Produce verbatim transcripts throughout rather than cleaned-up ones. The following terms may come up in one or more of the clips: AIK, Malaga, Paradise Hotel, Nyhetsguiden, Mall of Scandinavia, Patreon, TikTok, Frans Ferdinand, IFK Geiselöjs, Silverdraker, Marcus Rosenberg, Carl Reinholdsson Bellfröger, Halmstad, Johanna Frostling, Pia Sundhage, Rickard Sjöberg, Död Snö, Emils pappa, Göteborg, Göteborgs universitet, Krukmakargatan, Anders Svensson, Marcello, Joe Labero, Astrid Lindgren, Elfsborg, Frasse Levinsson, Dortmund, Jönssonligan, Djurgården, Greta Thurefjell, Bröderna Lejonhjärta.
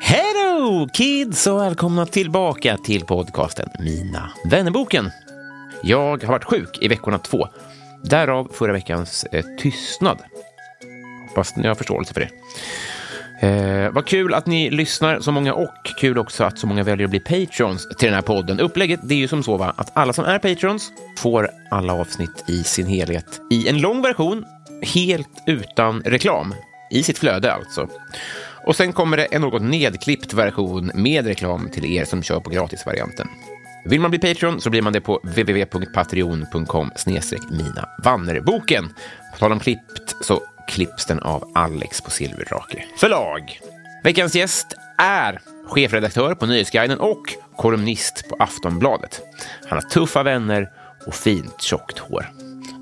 Hello kids och välkomna tillbaka till podcasten Mina vännerboken. Jag har varit sjuk i veckorna två. Därav förra veckans eh, tystnad. Hoppas ni har förståelse för det. Eh, vad kul att ni lyssnar så många, och kul också att så många väljer att bli Patreons till den här podden. Upplägget, det är ju som så va, att alla som är Patreons får alla avsnitt i sin helhet i en lång version, helt utan reklam, i sitt flöde alltså. Och sen kommer det en något nedklippt version med reklam till er som kör på gratisvarianten. Vill man bli Patreon så blir man det på w w w punkt patreon punkt com slash mina vannerboken. På tal om klippt så klipps den av Alex på Silverdraker förlag. Veckans gäst är chefredaktör på Nyhetsguiden och kolumnist på Aftonbladet. Han har tuffa vänner och fint tjockt hår.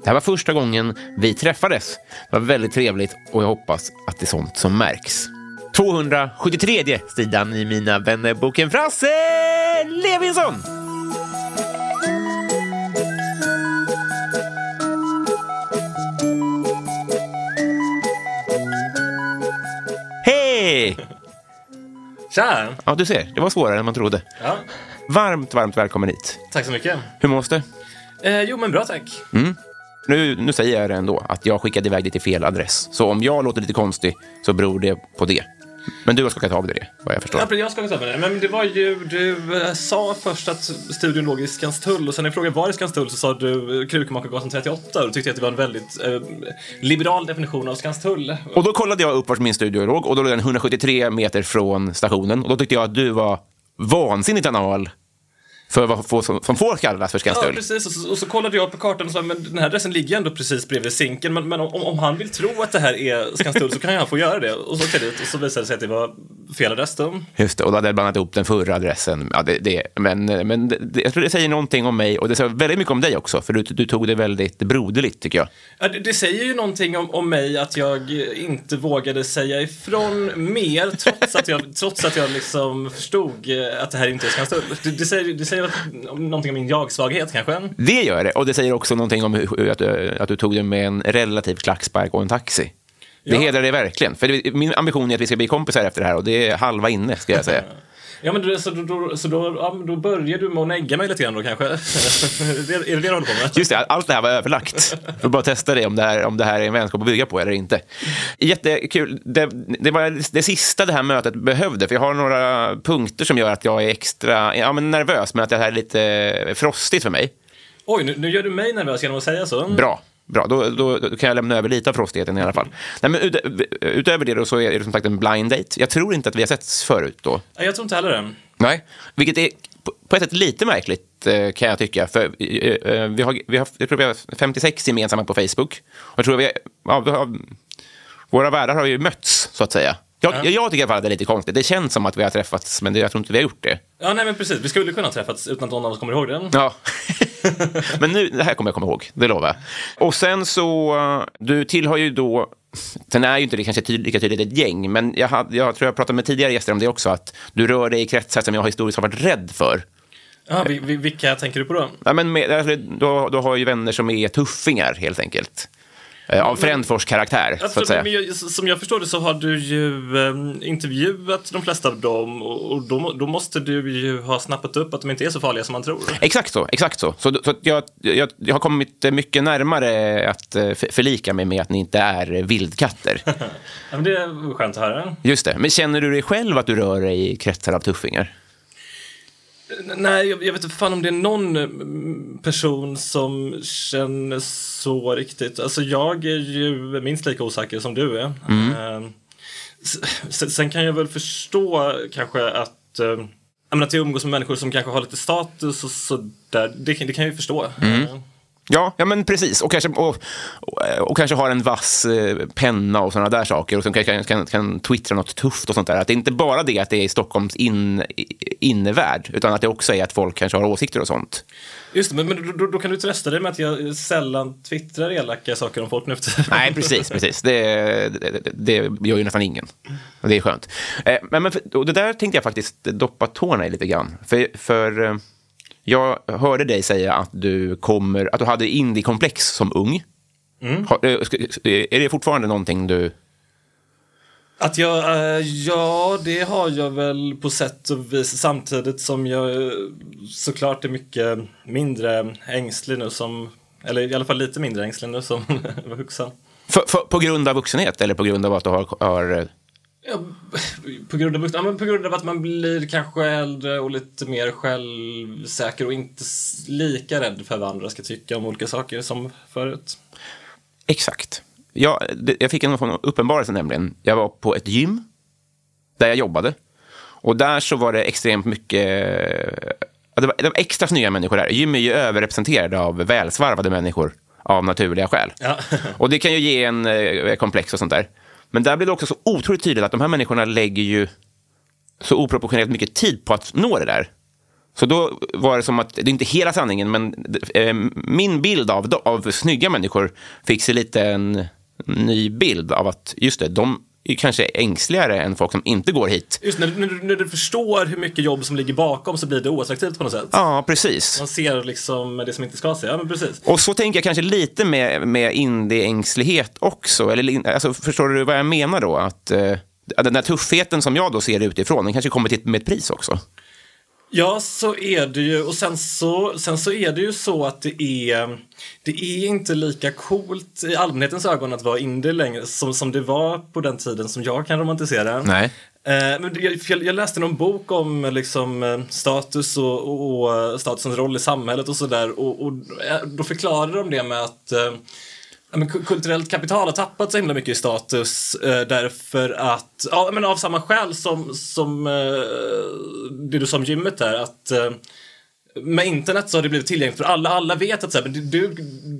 Det här var första gången vi träffades. Det var väldigt trevligt och jag hoppas att det är sånt som märks. tvåhundrasjuttiotre sidan i Mina vännerboken. Frasse Levinsson! Tja! Ja, du ser. Det var svårare än man trodde. Ja. Varmt, varmt välkommen hit. Tack så mycket. Hur mår du? Eh, jo, men bra, tack. Mm. Nu, nu säger jag det ändå, att jag skickade iväg dig till fel adress. Så om jag låter lite konstig så beror det på det. Men du har skakat av dig det, vad jag förstår. Ja, jag har skakat av mig det. Men det var ju, du sa först att studion låg i Skanstull. Och sen när jag frågade var i Skanstull så sa du Krukmakargatan trettioåtta. Och du tyckte att det var en väldigt eh, liberal definition av Skanstull. Och då kollade jag upp vart min studio låg. Och då låg den hundrasjuttiotre meter från stationen. Och då tyckte jag att du var vansinnigt anal för vad få, som, som får kallas för Skanstull. Ja, precis. Och så, och så kollade jag på kartan och sa, men den här adressen ligger ändå precis bredvid Zinken. Men, men om, om han vill tro att det här är Skanstull så kan han få göra det. Och så till det, och så visade det sig att det var fel adress då. Just det, och då hade jag blandat ihop den förra adressen. Ja, det, det, men men det, jag tror det säger någonting om mig. Och det säger väldigt mycket om dig också. För du, du tog det väldigt broderligt, tycker jag. Ja, det, det säger ju någonting om, om mig att jag inte vågade säga ifrån mer. Trots att jag, trots att jag liksom förstod att det här inte är Skanstull. Det, det säger det säger om någonting om min jag-svaghet kanske. Det gör det, och det säger också någonting om hur, att, du, att du tog det med en relativ klackspark och en taxi. Det ja. Hedrar det verkligen, för det, min ambition är att vi ska bli kompisar efter det här, och det är halva inne, ska jag säga. Ja, men då, så, då, så då, ja, då börjar du med att negga mig lite grann då kanske. Är det det du håller på med? Just det, allt det här var överlagt. Får bara testa det om det här, om det här är en vänskap att bygga på eller inte. Jättekul. Det, det var det sista det här mötet behövde. För jag har några punkter som gör att jag är extra ja, men nervös. Men att det här är lite frostigt för mig. Oj, nu, nu gör du mig nervös genom att säga så. Bra. Bra, då, då, då kan jag lämna över lite av frostigheten i alla fall. Nej, men ut, utöver det då så är det som sagt en blind date. Jag tror inte att vi har setts förut då. Nej, jag tror inte heller det. Nej, vilket är på, på ett sätt lite märkligt kan jag tycka. För vi har, vi har, jag tror vi har femtiosex gemensamma på Facebook. Och jag tror vi, ja, vi har, våra världar har ju mötts så att säga. Jag, ja. jag tycker i alla fall att det är lite konstigt. Det känns som att vi har träffats, men jag tror inte vi har gjort det. Ja, nej men precis. Vi skulle kunna träffats utan att någon av oss kommer ihåg den. Ja. Men nu, det här kommer jag komma ihåg, det lovar jag. Och sen så, du tillhör ju då, den är ju inte det kanske tydligt, lika tydligt ett gäng, men jag, hade, jag tror jag pratade med tidigare gäster om det också, att du rör dig i kretsar som jag historiskt har varit rädd för. Ja, vi, vi, vilka tänker du på då? Ja, men med, då, då har jag ju vänner som är tuffingar helt enkelt. av Frändfors karaktär, så att säga. Men jag, som jag förstår det så har du ju eh, intervjuat de flesta av dem, och, och då, då måste du ju ha snappat upp att de inte är så farliga som man tror. Exakt så, exakt så. Så, så jag, jag, jag har kommit mycket närmare att förlika mig med att ni inte är vildkatter. Ja, men det är skönt att höra. Just det, men känner du dig själv att du rör dig i kretsar av tuffingar? Nej, jag, jag vet inte fan om det är någon person som känner så riktigt. Alltså jag är ju minst lika osäker som du är. Mm. Sen, sen kan jag väl förstå kanske att, jag menar, att jag umgås med människor som kanske har lite status och sådär. Det, det kan jag ju förstå. Mm. Ja, ja, men precis. Och kanske, och, och, och kanske har en vass penna och sådana där saker. Och som kan, kan, kan twittra något tufft och sånt där. Att det är inte bara det att det är Stockholms in, innevärld, utan att det också är att folk kanske har åsikter och sånt. Just det, men, men då, då kan du trösta dig med att jag sällan twittrar elaka saker om folk nu. Nej, precis, precis. Det, det, det gör ju nästan ingen. Och det är skönt. Men, men och det där tänkte jag faktiskt doppa tårna i lite grann. För... för jag hörde dig säga att du kommer att du hade indie-komplex som ung. Mm. Har, är det fortfarande någonting du... Att jag, äh, ja, det har jag väl på sätt och vis, samtidigt som jag såklart är mycket mindre ängslig nu som... Eller i alla fall lite mindre ängslig nu som vuxen. För, för, på grund av vuxenhet eller på grund av att du har... har Ja, på grund av, ja, men på grund av att man blir kanske äldre och lite mer självsäker och inte lika rädd för vad andra ska tycka om olika saker som förut. Exakt. Jag, jag fick en uppenbarelse nämligen. Jag var på ett gym där jag jobbade. Och där så var det extremt mycket... Det var, det var extra snygga människor där. Gym är ju överrepresenterade av välsvarvade människor av naturliga skäl. Ja. Och det kan ju ge en komplex och sånt där. Men där blir det också så otroligt tydligt att de här människorna lägger ju så oproportionerligt mycket tid på att nå det där. Så då var det som att, det är inte hela sanningen, men eh, min bild av, av snygga människor fick sig lite en ny bild av att, just det, de är kanske ängsligare än folk som inte går hit. Just när, när, när du förstår hur mycket jobb som ligger bakom så blir det oattraktivt på något sätt. Ja, precis. Man ser liksom det som inte ska se. Ja, men precis. Och så tänker jag kanske lite med, med indie-ängslighet också. Eller, alltså, förstår du vad jag menar då? Att, eh, att den där tuffheten som jag då ser utifrån, den kanske kommer till med ett pris också. Ja, så är det ju. Och sen så, sen så är det ju så att det är, det är inte lika coolt i allmänhetens ögon att vara indie längre som, som det var på den tiden som jag kan romantisera. Nej. Eh, men jag, jag läste någon bok om liksom, status och, och statusens roll i samhället och sådär. Och, och då förklarade de det med att eh, men, kulturellt kapital har tappat så himla mycket i status. Eh, därför att, ja, men av samma skäl som... som eh, det du som gymmet där, att eh, med internet så har det blivit tillgängligt för alla. Alla vet att så här, men du,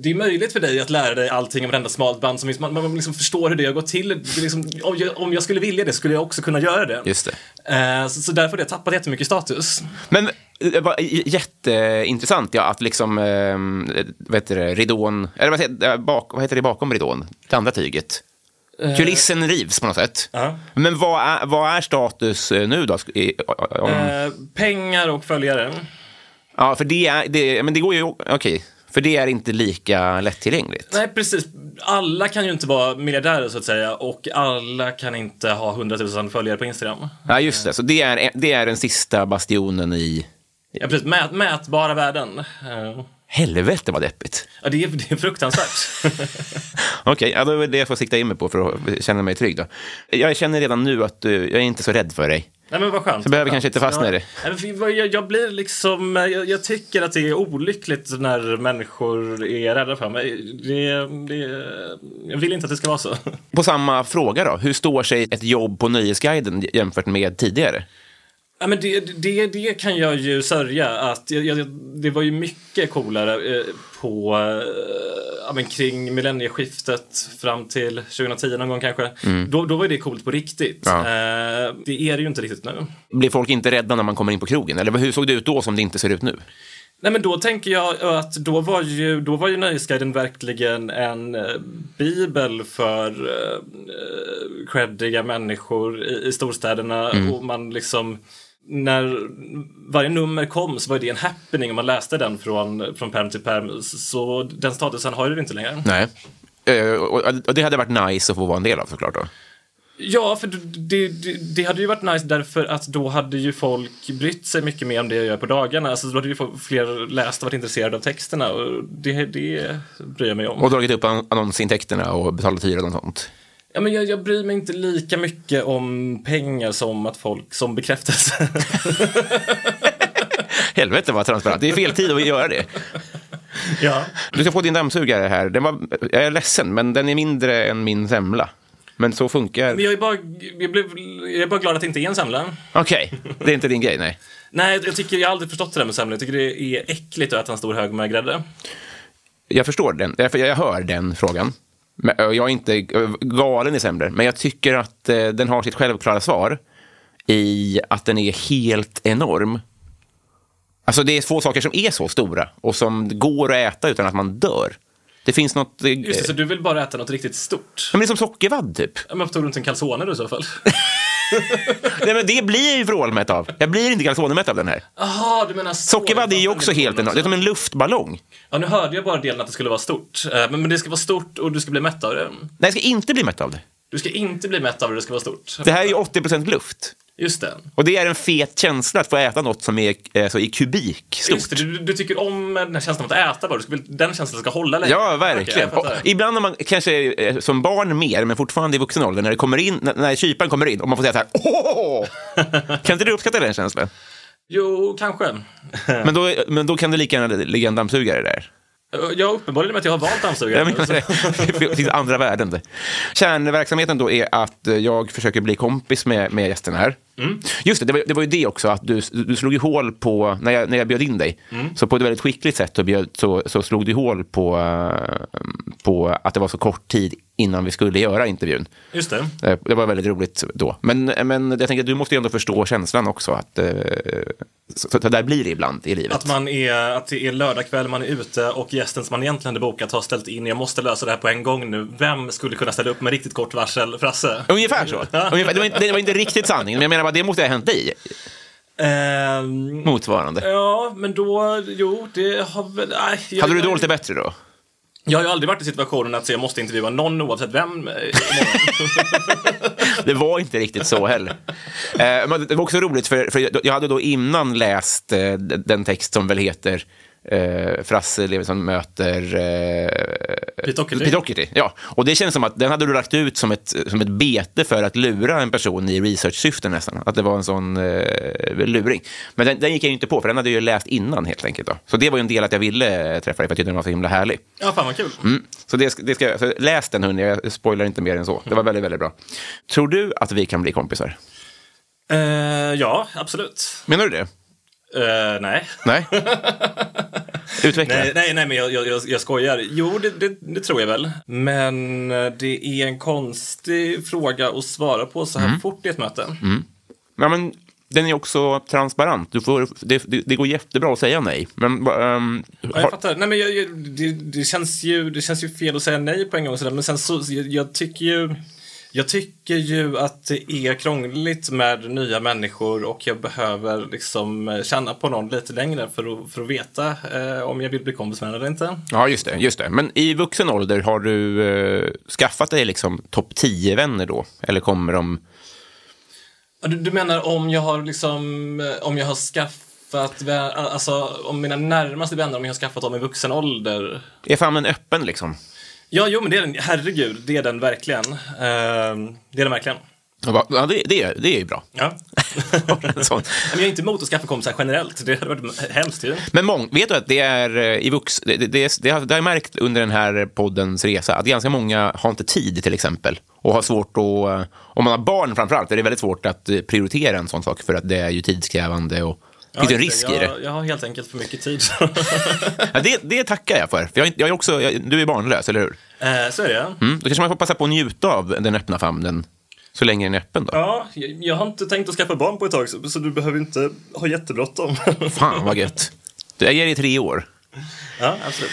det är möjligt för dig att lära dig allting om varenda smalt band som finns. Man, man liksom förstår hur det har gått till. Det liksom, om, jag, om jag skulle vilja det skulle jag också kunna göra det. Just det. Eh, så, så därför har det tappat jättemycket status. Men det var jätteintressant, ja, att liksom, eh, vad heter det, ridån, eller vad heter det, bak, vad heter det bakom ridån? Det andra tyget. Kulissen rivs på något sätt. Uh-huh. Men vad är, vad är status nu då? Om... Uh, pengar och följare. Ja, för det är det, men det går ju okej. Okay. För det är inte lika lättillgängligt. Nej, precis. Alla kan ju inte vara miljardärer så att säga. Och alla kan inte ha hundratusen följare på Instagram. Ja, just det. Så det är, det är den sista bastionen i... Ja, precis. Mät, mätbara värden. Uh. Helvete vad deppigt. Ja, det är, det är fruktansvärt. Okej, okay, ja, då är det jag får sikta in mig på för att känna mig trygg då. Jag känner redan nu att du, jag är inte så rädd för dig. Nej, men vad skönt. Så behöver jag kanske inte fastna i det. Jag, jag blir liksom, jag, jag tycker att det är olyckligt när människor är rädda för mig. Det, det, jag vill inte att det ska vara så. På samma fråga då, hur står sig ett jobb på Nyhetsguiden jämfört med tidigare? Ja, men det, det, det kan jag ju sörja att jag, jag, det var ju mycket coolare på, ja, men kring millennieskiftet fram till tjugonitio någon gång kanske. Mm. Då, då var det coolt på riktigt. Ja. Det är det ju inte riktigt nu. Blir folk inte rädda när man kommer in på krogen? Eller hur såg det ut då som det inte ser ut nu? Nej, men då tänker jag att då var ju, då var ju Nöjesguiden verkligen en bibel för eh, creddiga människor i, i storstäderna. Mm. Och man liksom... När varje nummer kom så var det en happening om man läste den från, från perm till perm. Så den statusen har du inte längre. Nej. Och det hade varit nice att få vara en del av, såklart då. Ja, för det, det, det hade ju varit nice därför att då hade ju folk brytt sig mycket mer om det jag gör på dagarna. Alltså då hade ju fler läst och varit intresserade av texterna, och det, det bryr jag mig om. Och dragit upp annonsintäkterna och betalat hyra och sånt. Ja, men jag, jag bryr mig inte lika mycket om pengar som att folk som bekräftas. Helvete vad transparent, det är fel tid att göra det. Ja. Du ska få din dammsugare här. Den var, jag är ledsen, men den är mindre än min semla. Men så funkar. Men jag är bara, jag blev, jag är bara glad att det inte är en semla. Okej, okay. Det är inte din grej, nej. Nej, jag tycker jag har aldrig förstått det där med semla. Jag tycker det är äckligt att ha en stor hög med grädde. Jag förstår den, jag, jag hör den frågan. Men jag är inte galen i semlor, men jag tycker att den har sitt självklara svar i att den är helt enorm. Alltså det är två saker som är så stora och som går att äta utan att man dör. Det finns något... Just det, så du vill bara äta något riktigt stort. Men det är som sockervadd typ. Ja, men tog du inte en calzone i så fall? Nej, men det blir jag ju vrålmätt av. Jag blir inte calzonemätt av den här. Aha, du menar så. Sockervadd är ju också helt enormt. Det är som en luftballong. Ja, nu hörde jag bara delen att det skulle vara stort. Men, men det ska vara stort och du ska bli mätt av det. Nej, jag ska inte bli mätt av det. Du ska inte bli mätt av det, det ska vara stort. Det här är ju åttio procent luft. Just det. Och det är en fet känsla att få äta något som är alltså, i kubik stort. Just det, du, du tycker om den här känslan att äta bara. Du ska, den känslan ska hålla länge. Ja, verkligen. Okej, och, ibland när man kanske som barn mer, men fortfarande i vuxen ålder, när det kommer in, när, när kypan kommer in och man får säga så här, åh! Kan inte du uppskatta den känslan? Jo, kanske. men, då, men då kan det lika gärna ligga en dammsugare där. Jag är uppenbarligen med att jag har valt dammsugare. Det finns andra värden det. Kärnverksamheten då är att jag försöker bli kompis med, med gästerna här. Mm. Just det, det var, det var ju det också att du, du slog ju hål på, när jag, när jag bjöd in dig, mm. så på ett väldigt skickligt sätt bjöd, så, så slog du hål på, på att det var så kort tid innan vi skulle göra intervjun. Just det. Det var väldigt roligt då. Men, men jag tänker att du måste ju ändå förstå känslan också att så, så där blir det ibland i livet. Att, man är, att det är lördagkväll, man är ute och gästen som man egentligen hade bokat har ställt in. Jag måste lösa det här på en gång nu. Vem skulle kunna ställa upp med riktigt kort varsel, Frasse? Ungefär så. Ungefär, det, var inte, det var inte riktigt sanning, men jag menar bara det måste ha hänt dig. Um, Motsvarande. Ja, men då, jo, det har väl... Nej, jag, hade du dåligt det bättre då? Jag har ju aldrig varit i situationen att jag måste intervjua någon oavsett vem. Det var inte riktigt så heller. Men det var också roligt för, för jag hade då innan läst den text som väl heter eh, Frasse Levinsson möter eh, Pitockety. Ja. Och det känns som att den hade du lagt ut som ett, som ett bete för att lura en person i research-syften nästan. Att det var en sån eh, luring. Men den, den gick jag ju inte på, för den hade jag ju läst innan helt enkelt då. Så det var ju en del att jag ville träffa dig, för jag tyckte den var så himla härlig. Ja, fan vad kul. Mm. Så, det, det ska, så läs den, hörni, jag spoilar inte mer än så. Det var väldigt, väldigt bra. Tror du att vi kan bli kompisar? Uh, ja, absolut. Menar du det? Uh, nej. Nej. Utveckla. Nej, nej, nej, men jag, jag, jag skojar. Jo, det, det, det tror jag väl. Men det är en konstig fråga att svara på så här mm. fort i ett möte. Mm. Ja, men den är också transparent. Du får, det, det, det går jättebra att säga nej. Men, um, ja, jag har... fattar. Nej, men jag, jag, det, det, känns ju, det känns ju fel att säga nej på en gång. Så där. Men sen så, jag, jag tycker ju... Jag tycker ju att det är krångligt med nya människor och jag behöver liksom känna på någon lite längre för att, för att veta eh, om jag vill bli kompis med eller inte. Ja, just det, just det. Men i vuxen ålder har du eh, skaffat dig liksom topp tio vänner då? Eller kommer de... Du, du menar om jag har liksom, om jag har skaffat, alltså om mina närmaste vänner, om jag har skaffat dem i vuxen ålder? Är fan en öppen liksom? Ja, jo, men det är den, herregud, det är den verkligen. Uh, det är den verkligen. Ja, det, det, det är ju bra. Ja. Sån. Men jag är inte emot att skaffa kompisar generellt. Det hade varit hemskt ju. Men mång, vet du att det är i vux... Det, det, det, det har jag märkt under den här poddens resa att ganska många har inte tid till exempel. Och har svårt att... Om man har barn framförallt är det väldigt svårt att prioritera en sån sak för att det är ju tidskrävande och... Ja, det risk jag, i det. Jag har helt enkelt för mycket tid. Ja, det, det tackar jag för. Jag är, jag är också, jag, du är barnlös, eller hur? Eh, så är det. Mm. Då kanske man får passa på att njuta av den öppna famnen så länge den är öppen då. Ja, jag, jag har inte tänkt att skaffa barn på ett tag, så, så du behöver inte ha jättebråttom. Fan vad gött. Jag ger dig tre år. Ja, absolut.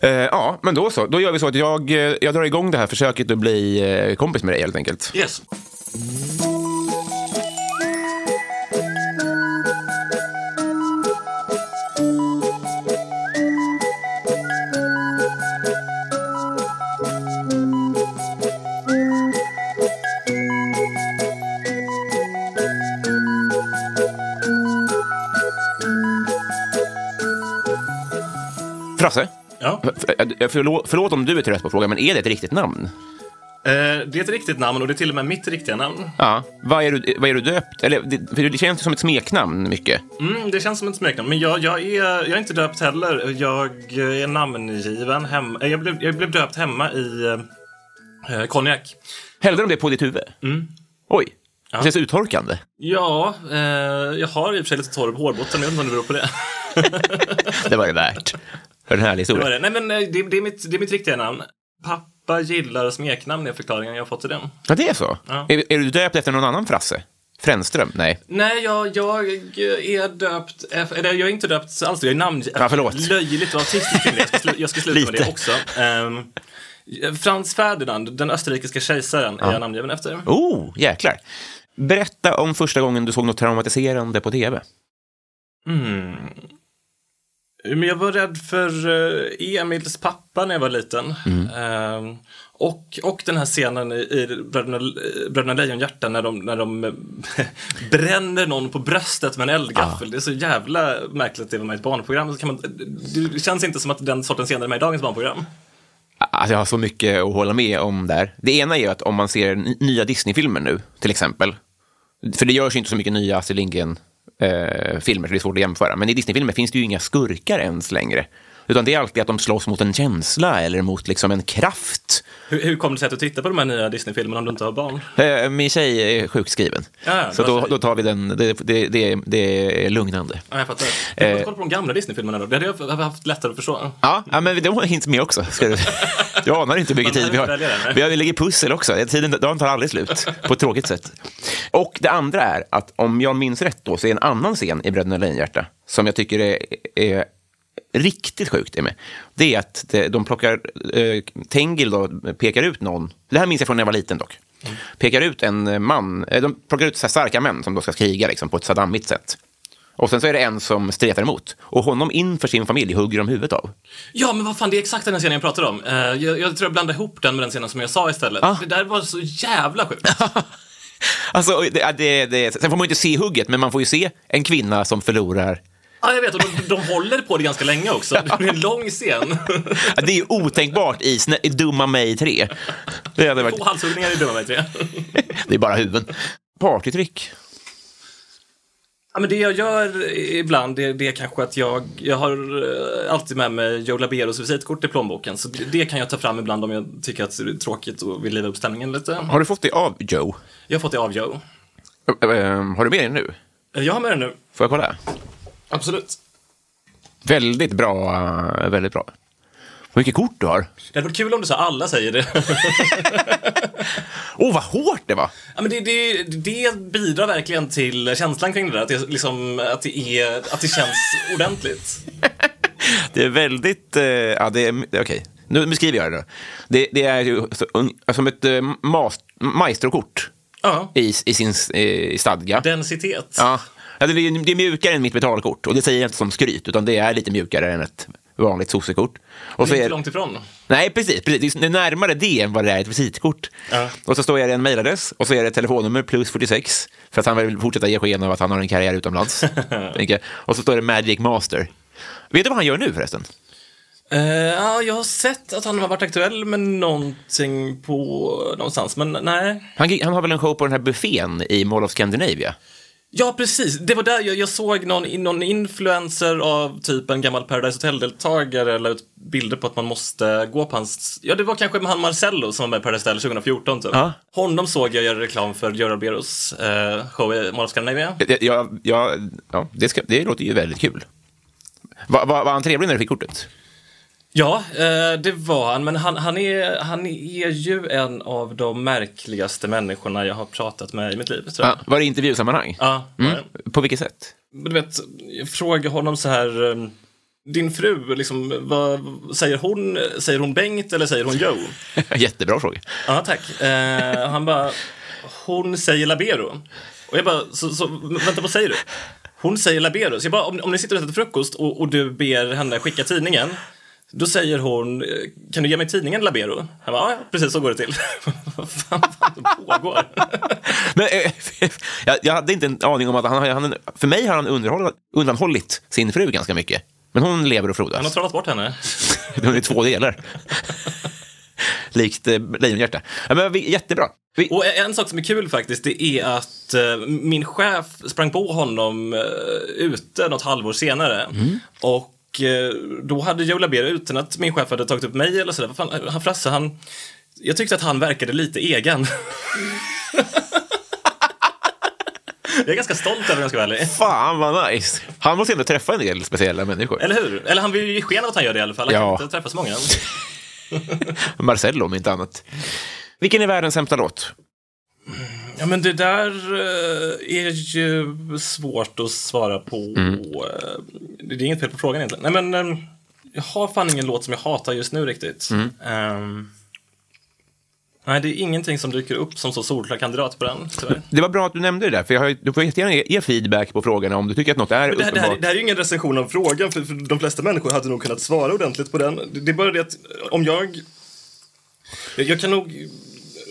Eh, ja, men då så. Då gör vi så att jag, jag drar igång det här försöket att bli kompis med dig helt enkelt. Yes. Frasse? Ja. För, förlåt, förlåt om du är trött på frågan, men är det ett riktigt namn? Eh, det är ett riktigt namn, och det är till och med mitt riktiga namn. Ja. Vad är du, vad är du döpt? Eller, det, för det känns som ett smeknamn mycket. Mm, det känns som ett smeknamn, men jag, jag, är, jag är inte döpt heller. Jag är namngiven hemma. Jag blev, jag blev döpt hemma i eh, konjak. Hällde de det på ditt huvud? Mm. Oj. Ja. Det känns uttorkande. Ja, eh, jag har i och för sig lite torr hårbotten. Jag vet inte om det beror på det. Det var det värt. För den här historien. Det var det. Nej, men det, det, är mitt, det är mitt riktiga namn. Pappa gillar smeknamn, är förklaringen jag har fått till den. Ja, det är så. Ja. Är, är du döpt efter någon annan Frasse? Fränström? Nej. Nej, jag, jag är döpt... Eller jag är inte döpt alls. Jag är namn... Ja, förlåt. Löjligt och autistisk. Jag ska, slu, jag ska sluta med det också. Um, Frans Ferdinand, den österrikiska kejsaren, ja. Är jag namngiven efter. Oh, jäklar. Berätta om första gången du såg något traumatiserande på tv. Mm... Men jag var rädd för Emils pappa när jag var liten. Mm. Ehm, och, och den här scenen i, i Bröderna, Bröderna Lejonhjärta när de, när de bränner någon på bröstet med en eldgaffel. Ah. Det är så jävla märkligt att det var med ett barnprogram. Så kan man, det känns inte som att den sorten scener är med i dagens barnprogram. Alltså jag har så mycket att hålla med om där. Det ena är ju att om man ser nya Disney-filmer nu, till exempel. För det görs ju inte så mycket nya Astrid Lindgren- Eh, filmer, så det är svårt att jämföra. Men i Disney-filmer finns det ju inga skurkar ens längre. Utan det är alltid att de slåss mot en känsla eller mot liksom en kraft. Hur, hur kommer det sig att du tittar på de här nya Disney-filmerna om du inte har barn? Eh, min tjej är sjukskriven. Ja, så då, då tar vi den, det, det, det, det är lugnande. Ja, jag fattar. Jag har eh, koll på de gamla Disney-filmerna då. Det hade jag haft lättare att förstå. Ja, ja men det var inte med också. Ska du... Jag anar inte hur mycket tid vi har. Vi, har, vi lägger pussel också. Tiden, dagen tar aldrig slut. På ett tråkigt sätt. Och det andra är att om jag minns rätt då så är en annan scen i Bröderna Lejonhjärta som jag tycker är... är riktigt sjukt är med. Det är att de plockar eh, Tengel då, pekar ut någon. Det här minns jag från när jag var liten dock. Mm. Pekar ut en man. De plockar ut så här starka män som då ska kriga liksom, på ett sadammigt sätt. Och sen så är det en som stretar emot. Och honom inför sin familj hugger de huvudet av. Ja, men vad fan, det är exakt den scenen jag pratar om. Uh, jag, jag tror jag blandade ihop den med den scenen som jag sa istället. Ah. Det där var så jävla sjukt. Alltså, det, det, det. Sen får man ju inte se hugget, men man får ju se en kvinna som förlorar. Ja, jag vet. Och de, de håller på det ganska länge också. Det blir en lång scen. Ja, det är ju otänkbart i, i Dumma mig tre. Det hade varit... Två halshuggningar i Dumma mig tre. Det är bara huvuden. Partytrick. Ja, men det jag gör ibland det, det är kanske att jag, jag har alltid med mig Joe Laberos visitkort i plånboken. Så det, det kan jag ta fram ibland om jag tycker att det är tråkigt och vill leva upp stämningen lite. Har du fått det av Joe? Jag har fått det av Joe. Äh, äh, har du med den nu? Jag har med den nu. Får jag kolla? Absolut. Väldigt bra, väldigt bra. Vad mycket kort du har. Det hade varit kul om du sa alla säger det. Åh, oh, vad hårt det var. Ja, men det, det, det bidrar verkligen till känslan kring det där. Att det, liksom, att det, är, att det känns ordentligt. Det är väldigt... Eh, ja, det är, okej. Okay. Nu beskriver jag det då. Det, det är ju som ett mas, maestrokort uh-huh. i, i sin i stadga. Densitet. Ja. Ja, det är mjukare än mitt betalkort. Och det säger jag inte som skryt, utan det är lite mjukare än ett vanligt sossekort. Och så är det är inte långt ifrån. Nej, precis, precis. Det är närmare det än vad det är ett visitkort. Ja. Och så står jag i en mejladress. Och så är det telefonnummer plus fyrtiosex. För att han vill fortsätta ge sken av att han har en karriär utomlands. Och så står det Magic Master. Vet du vad han gör nu förresten? Uh, ja, jag har sett att han har varit aktuell med någonting på någonstans. Men nej. Han, han har väl en show på den här buffén i Mall of Scandinavia. Ja, precis. Det var där jag, jag såg någon, någon influencer av typ en gammal Paradise Hotel-deltagare eller ut bilder på att man måste gå på hans... Ja, det var kanske han Marcello som var med i Paradise Hotel tjugo fjorton typ. Ja. Honom såg jag göra reklam för Jura Beiros eh, show i Mall of Scandinavia. Ja, ja, ja, ja det, ska, det låter ju väldigt kul. Va, va, var han trevlig när du fick kortet? Ja, eh, det var han. Men han, han, är, han är ju en av de märkligaste människorna jag har pratat med i mitt liv, tror jag. Ah, var det intervjusammanhang? Ja. Mm. På vilket sätt? Du vet, jag frågar honom så här... Din fru, liksom, vad, säger, hon, säger hon Bengt eller säger hon Joe? Jättebra fråga. Ja, ah, tack. Eh, han bara, hon säger Labero. Och jag bara, så, så, vänta, vad säger du? Hon säger Labero. Så jag bara, om, om ni sitter och äter frukost och, och du ber henne skicka tidningen... Då säger hon, kan du ge mig tidningen Labero? Han bara, ja, precis så går det till. Vad fan, det pågår. Men, jag, jag hade inte en aning om att han, han för mig har han underhåll, undanhållit sin fru ganska mycket. Men hon lever och frodas. Han har trollat bort henne. Hon är två delar. Likt eh, Lejonhjärta. Ja, men vi, jättebra. Vi... Och en sak som är kul faktiskt, det är att eh, min chef sprang på honom eh, ute något halvår senare. Mm. Och eh, då hade Joe Labero, utan att min chef hade tagit upp mig eller sådär. Vad fan, han Frasse, han... Jag tyckte att han verkade lite egen. Jag är ganska stolt över det, jag ska vara ärlig. Fan vad nice. Han måste ändå träffa en del speciella människor. Eller hur? Eller han vill ju skena att han gör det i alla fall. Han ja. kan inte träffa så många. Marcello om inte annat. Vilken är världens sämsta låt? Ja, men det där är ju svårt att svara på. Mm. Det är inget fel på frågan egentligen. Nej, men jag har fan ingen låt som jag hatar just nu riktigt. Mm. Um... Nej, det är ingenting som dyker upp som så solklar kandidat på den, tyvärr. Det var bra att du nämnde det där, för jag har, du får jättegärna ge feedback på frågorna om du tycker att något är uppenbart. Det här, det här är ju ingen recension av frågan, för, för de flesta människor hade nog kunnat svara ordentligt på den. Det, det är bara det att om jag... Jag kan nog...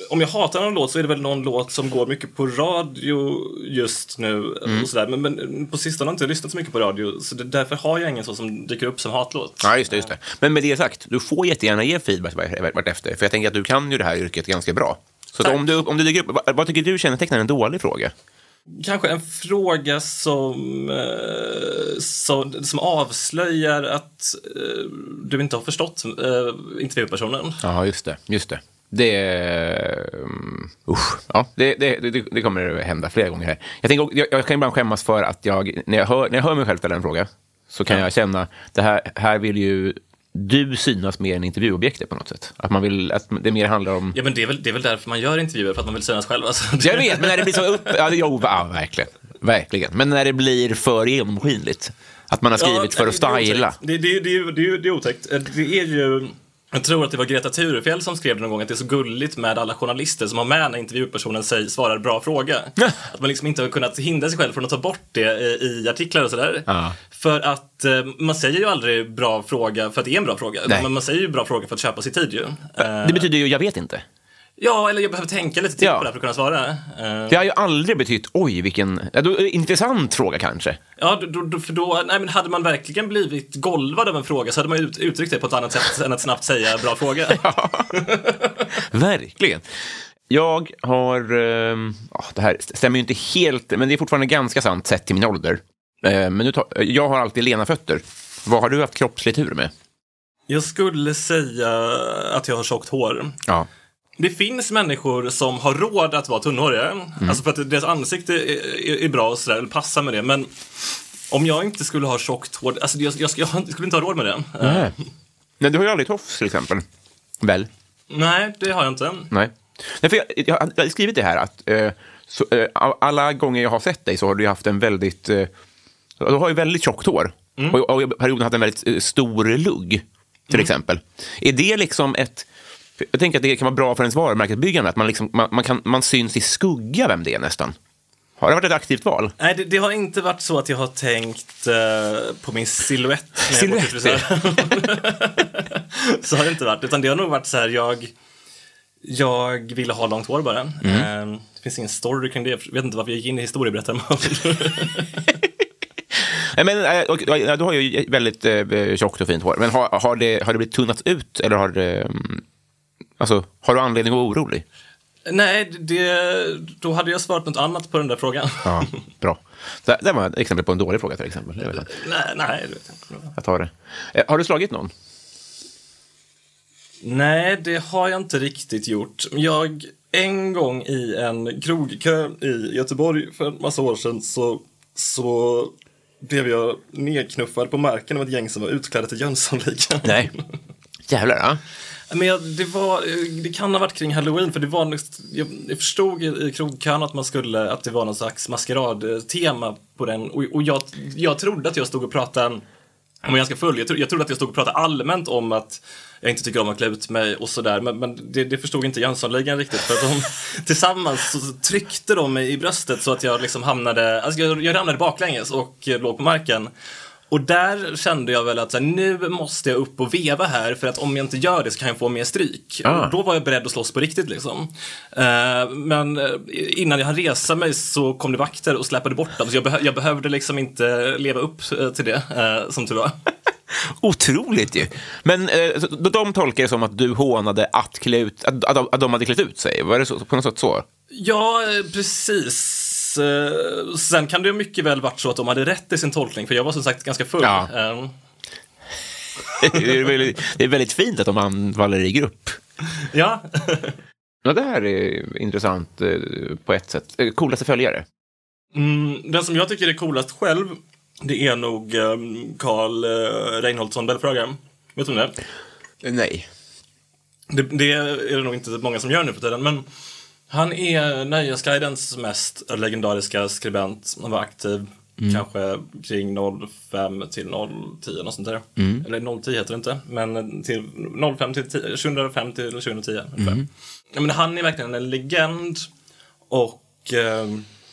Om jag hatar någon låt så är det väl någon låt som går mycket på radio just nu. Mm. Och sådär. Men, men på sistone har jag inte lyssnat så mycket på radio. Så det, därför har jag ingen så som dyker upp som hatlåt. Ja, just det, just det. Men med det sagt, du får jättegärna ge feedback vart efter. För jag tänker att du kan ju det här yrket ganska bra. Så att om, du, om du dyker upp, vad, vad tycker du kännetecknar en dålig fråga? Kanske en fråga som, eh, som, som avslöjar att eh, du inte har förstått eh, intervjupersonen. Ja, just det, just det. Det, uh, ja, det, det, det, det kommer att hända flera gånger här. Jag, tänker, jag, jag kan ibland skämmas för att jag när jag hör, när jag hör mig själv ställa en fråga så kan ja. jag känna det här, här vill ju du synas mer än intervjuobjektet på något sätt. Att man vill att det mer handlar om... Ja, men det är väl, det är väl därför man gör intervjuer, för att man vill synas själv. Alltså. Jag vet, men när det blir så upp... Ja, jo, ja, verkligen. Verkligen. Men när det blir för genomskinligt. Att man har skrivit ja, för att styla. Det, det, det, det, det, det är otäckt. Det är ju... Jag tror att det var Greta Thurefjell som skrev någon gång att det är så gulligt med alla journalister som har med när intervjupersonen säger, svarar bra fråga. Att man liksom inte har kunnat hindra sig själv från att ta bort det i artiklar och sådär. Ja. För att man säger ju aldrig bra fråga för att det är en bra fråga. Nej. Men man säger ju bra fråga för att köpa sig tid ju. Det betyder ju jag vet inte. Ja, eller jag behöver tänka lite till ja. på det här för att kunna svara. Det har ju aldrig betytt, oj vilken, ja, då, intressant fråga kanske. Ja, då, då, för då, nej men hade man verkligen blivit golvad av en fråga så hade man ju ut, uttryckt det på ett annat sätt än att snabbt säga bra fråga. Ja. Verkligen. Jag har, äh, det här stämmer ju inte helt, men det är fortfarande ganska sant sett till min ålder. Äh, men nu tar, jag har alltid lena fötter. Vad har du haft kroppslig tur med? Jag skulle säga att jag har tjockt hår. Ja. Det finns människor som har råd att vara tunnhåriga. Mm. Alltså för att deras ansikte är, är, är bra och sådär, eller passar med det. Men om jag inte skulle ha tjockt hår... Alltså jag, jag, jag skulle inte ha råd med det. Nej, Nej du har ju aldrig tofs till exempel. Väl? Nej, det har jag inte. Nej, Nej för jag, jag, jag har skrivit det här att eh, så, eh, alla gånger jag har sett dig så har du haft en väldigt... Eh, du har ju väldigt tjockt hår. Mm. Och, och perioden har haft en väldigt eh, stor lugg till mm. exempel. Är det liksom ett... Jag tänker att det kan vara bra för ens varumärkesbyggande att man, liksom, man, man, kan, man syns i skugga vem det är nästan. Har det varit ett aktivt val? Nej, det, det har inte varit så att jag har tänkt uh, på min silhuett. Silhuett? Så har det inte varit. Utan det har nog varit så här, jag, jag ville ha långt hår bara. Mm. Uh, det finns ingen story kring det. Jag vet inte varför jag gick in i historieberättaren. Nej, men du, du har ju väldigt uh, tjockt och fint hår. Men har, har, det, har det blivit tunnat ut eller har det... Um... Alltså, har du anledning att vara orolig? Nej, det, då hade jag svarat något annat på den där frågan. Ja, bra. Så det var ett exempel på en dålig fråga till exempel. Jag vet inte. Nej, nej. Det vet jag inte. Jag tar det. Eh, har du slagit någon? Nej, det har jag inte riktigt gjort. Jag, en gång i en krogkö i Göteborg för en massa år sedan så, så blev jag nedknuffad på marken av ett gäng som var utklädda till Jönssonligan. Nej, jävlar ja. Men jag, det, var, det kan ha varit kring Halloween, för det var, jag, jag förstod i, i krogkön att man skulle, att det var någon slags maskeradtema på den. Och, och jag, jag trodde att jag stod och pratade, jag var ganska full, jag, tro, jag trodde att jag stod och pratade allmänt om att jag inte tycker om att klä ut mig och sådär. Men, men det, det förstod inte Jönssonligan riktigt, för att de tillsammans så, så tryckte de mig i bröstet så att jag liksom hamnade, alltså jag, jag ramlade baklänges och låg på marken. Och där kände jag väl att så här, nu måste jag upp och veva här, för att om jag inte gör det så kan jag få mer stryk. Ah. Då var jag beredd att slåss på riktigt liksom. Uh, men innan jag hann resa mig så kom det vakter och släpade bort dem. Så jag, beh- jag behövde liksom inte leva upp till det, uh, som tur var. Otroligt ju. Men eh, de tolkar det som att du hånade att klä ut, att, att, de, att de hade klätt ut sig. Var det så, på något sätt så? Ja, precis. Sen kan det mycket väl varit så att de hade rätt i sin tolkning, för jag var som sagt ganska full. Ja. um. det, är väldigt, det är väldigt fint att de anfaller i grupp. Ja. Ja, det här är intressant på ett sätt. Coolaste följare? Mm, den som jag tycker är coolast själv, det är nog Carl Reinholdsson Bellfröger. Vet du om det? Nej. Det, det är det nog inte många som gör nu för tiden, men han är Nyhetsguidens mest legendariska skribent. Han var aktiv mm. kanske kring noll fem till noll tio och sånt där. Mm. Eller noll tio heter det inte, men till noll fem till tio, tjugohundrafem till tjugohundratio. Mm. Ja, men han är verkligen en legend, och eh,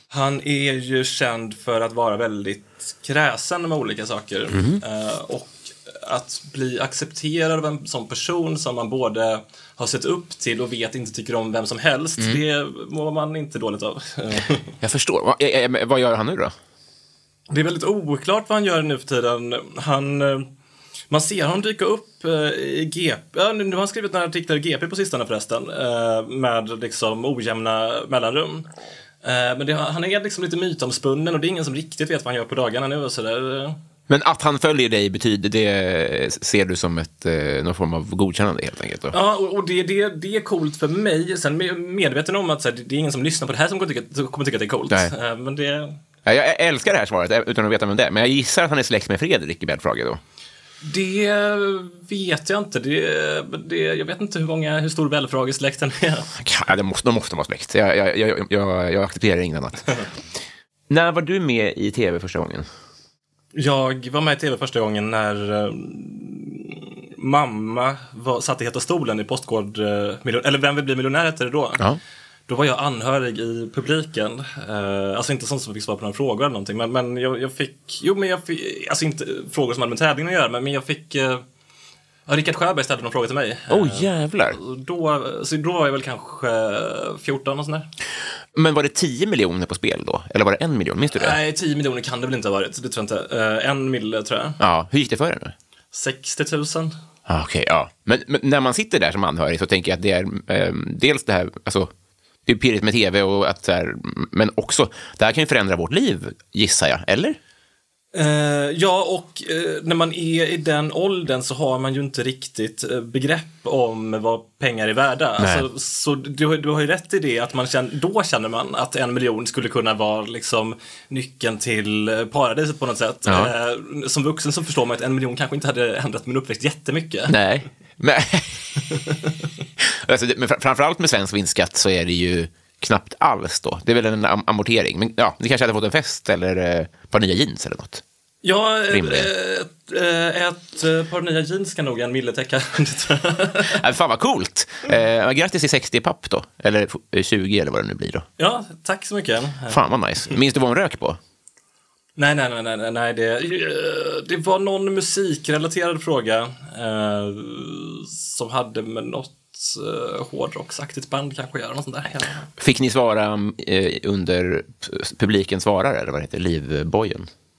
han är ju känd för att vara väldigt kräsen med olika saker. Mm. Eh, och att bli accepterad av en sån person som man både har sett upp till och vet inte tycker om vem som helst, mm. det mår man inte dåligt av. Jag förstår. Vad gör han nu då? Det är väldigt oklart vad han gör nu för tiden. Han, man ser honom dyka upp i G P. Ja, nu har han skrivit några artiklar i G P på sistone förresten, med liksom ojämna mellanrum. Men det, han är liksom lite mytomspunnen, och det är ingen som riktigt vet vad han gör på dagarna nu och sådär. Men att han följer dig betyder det, ser du som ett, någon form av godkännande helt enkelt då? Ja, och det, det, det är coolt för mig. Sen är medveten om att så här, det är ingen som lyssnar på det här som kommer tycka, kommer tycka att det är coolt. Nej. Men det... ja, jag älskar det här svaret utan att veta vem det är. Men jag gissar att han är släkt med Fredrik i Bellfrage då. Det vet jag inte. Det, det, jag vet inte hur många, hur stor Bellfrage släkten är. Ja, de måste, de måste vara släkt. Jag, jag, jag, jag, jag accepterar inget annat. När var du med i tv första gången? Jag var med i tv första gången när eh, mamma var, satt i heta stolen i postkod. Eh, miljon- eller vem vill bli miljonär heter det då? Ja. Då var jag anhörig i publiken. Eh, alltså inte sånt som fick svara på några frågor eller någonting. Men, men jag, jag fick... Jo, men jag fick... Alltså inte frågor som hade med tävlingen att göra. Men, men jag fick... Eh, Rickard Sjöberg ställde någon fråga till mig. Åh, oh, jävlar! Då, så då var jag väl kanske fjorton och sånt där. Men var det tio miljoner på spel då? Eller var det en miljon? Minns du det? Nej, tio miljoner kan det väl inte ha varit. Det tror jag inte. En mille tror jag. Ja, hur gick det för dig nu? sextio tusen. Ah, okej, okay, ja. Men, men när man sitter där som anhörig så tänker jag att det är eh, dels det här... Alltså, det är pirrigt med tv och att så här... Men också, det här kan ju förändra vårt liv, gissar jag. Eller? Uh, ja, och uh, när man är i den åldern så har man ju inte riktigt uh, begrepp om vad pengar är värda. Alltså, så du, du har ju rätt i det, att man känner, då känner man att en miljon skulle kunna vara liksom nyckeln till paradiset på något sätt. Ja. Uh, som vuxen så förstår man att en miljon kanske inte hade ändrat min uppväxt jättemycket. Nej, men, alltså, men framförallt med svensk vinstskatt så är det ju... knappt alls då. Det är väl en am- amortering. Men ja, ni kanske hade fått en fest eller eh, par nya jeans eller något. Ja, ett, ett, ett par nya jeans kan nog en mille täcka. Ja, fan vad coolt. Eh, grattis i sextio papp då. Eller tjugo eller vad det nu blir då. Ja, tack så mycket. Fan vad nice. Minns du vad hon rök på? Nej, nej, nej, nej, nej. Det, det var någon musikrelaterad fråga eh, som hade med något hårdrocksaktigt band kanske göra något sånt där. Fick ni svara eh, under publiken svarare eller vad heter livbojen?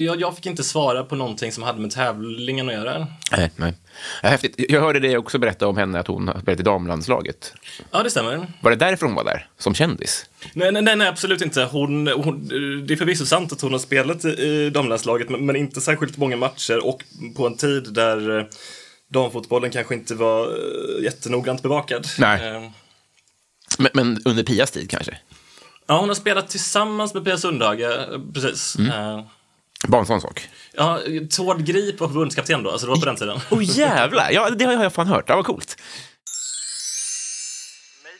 Jag, jag fick inte svara på någonting som hade med tävlingen att göra. Nej, nej. Häftigt. Jag hörde dig också berätta om henne, att hon har spelat i damlandslaget. Ja, det stämmer. Var det därför hon var där, som kändis? Nej, nej, nej absolut inte. Hon, hon, det är förvisso sant att hon har spelat i damlandslaget, men, men inte särskilt många matcher och på en tid där damfotbollen kanske inte var jättenoggrant bevakad. Nej. Men, men under Pias tid kanske? Ja, hon har spelat tillsammans med Pia Sundhage, precis. Mm. Bara en sån sak. Ja, Tord Grip och förbundskapten då, alltså det var på den tiden. Åh oh, jävlar, ja, det har jag fan hört, det var coolt.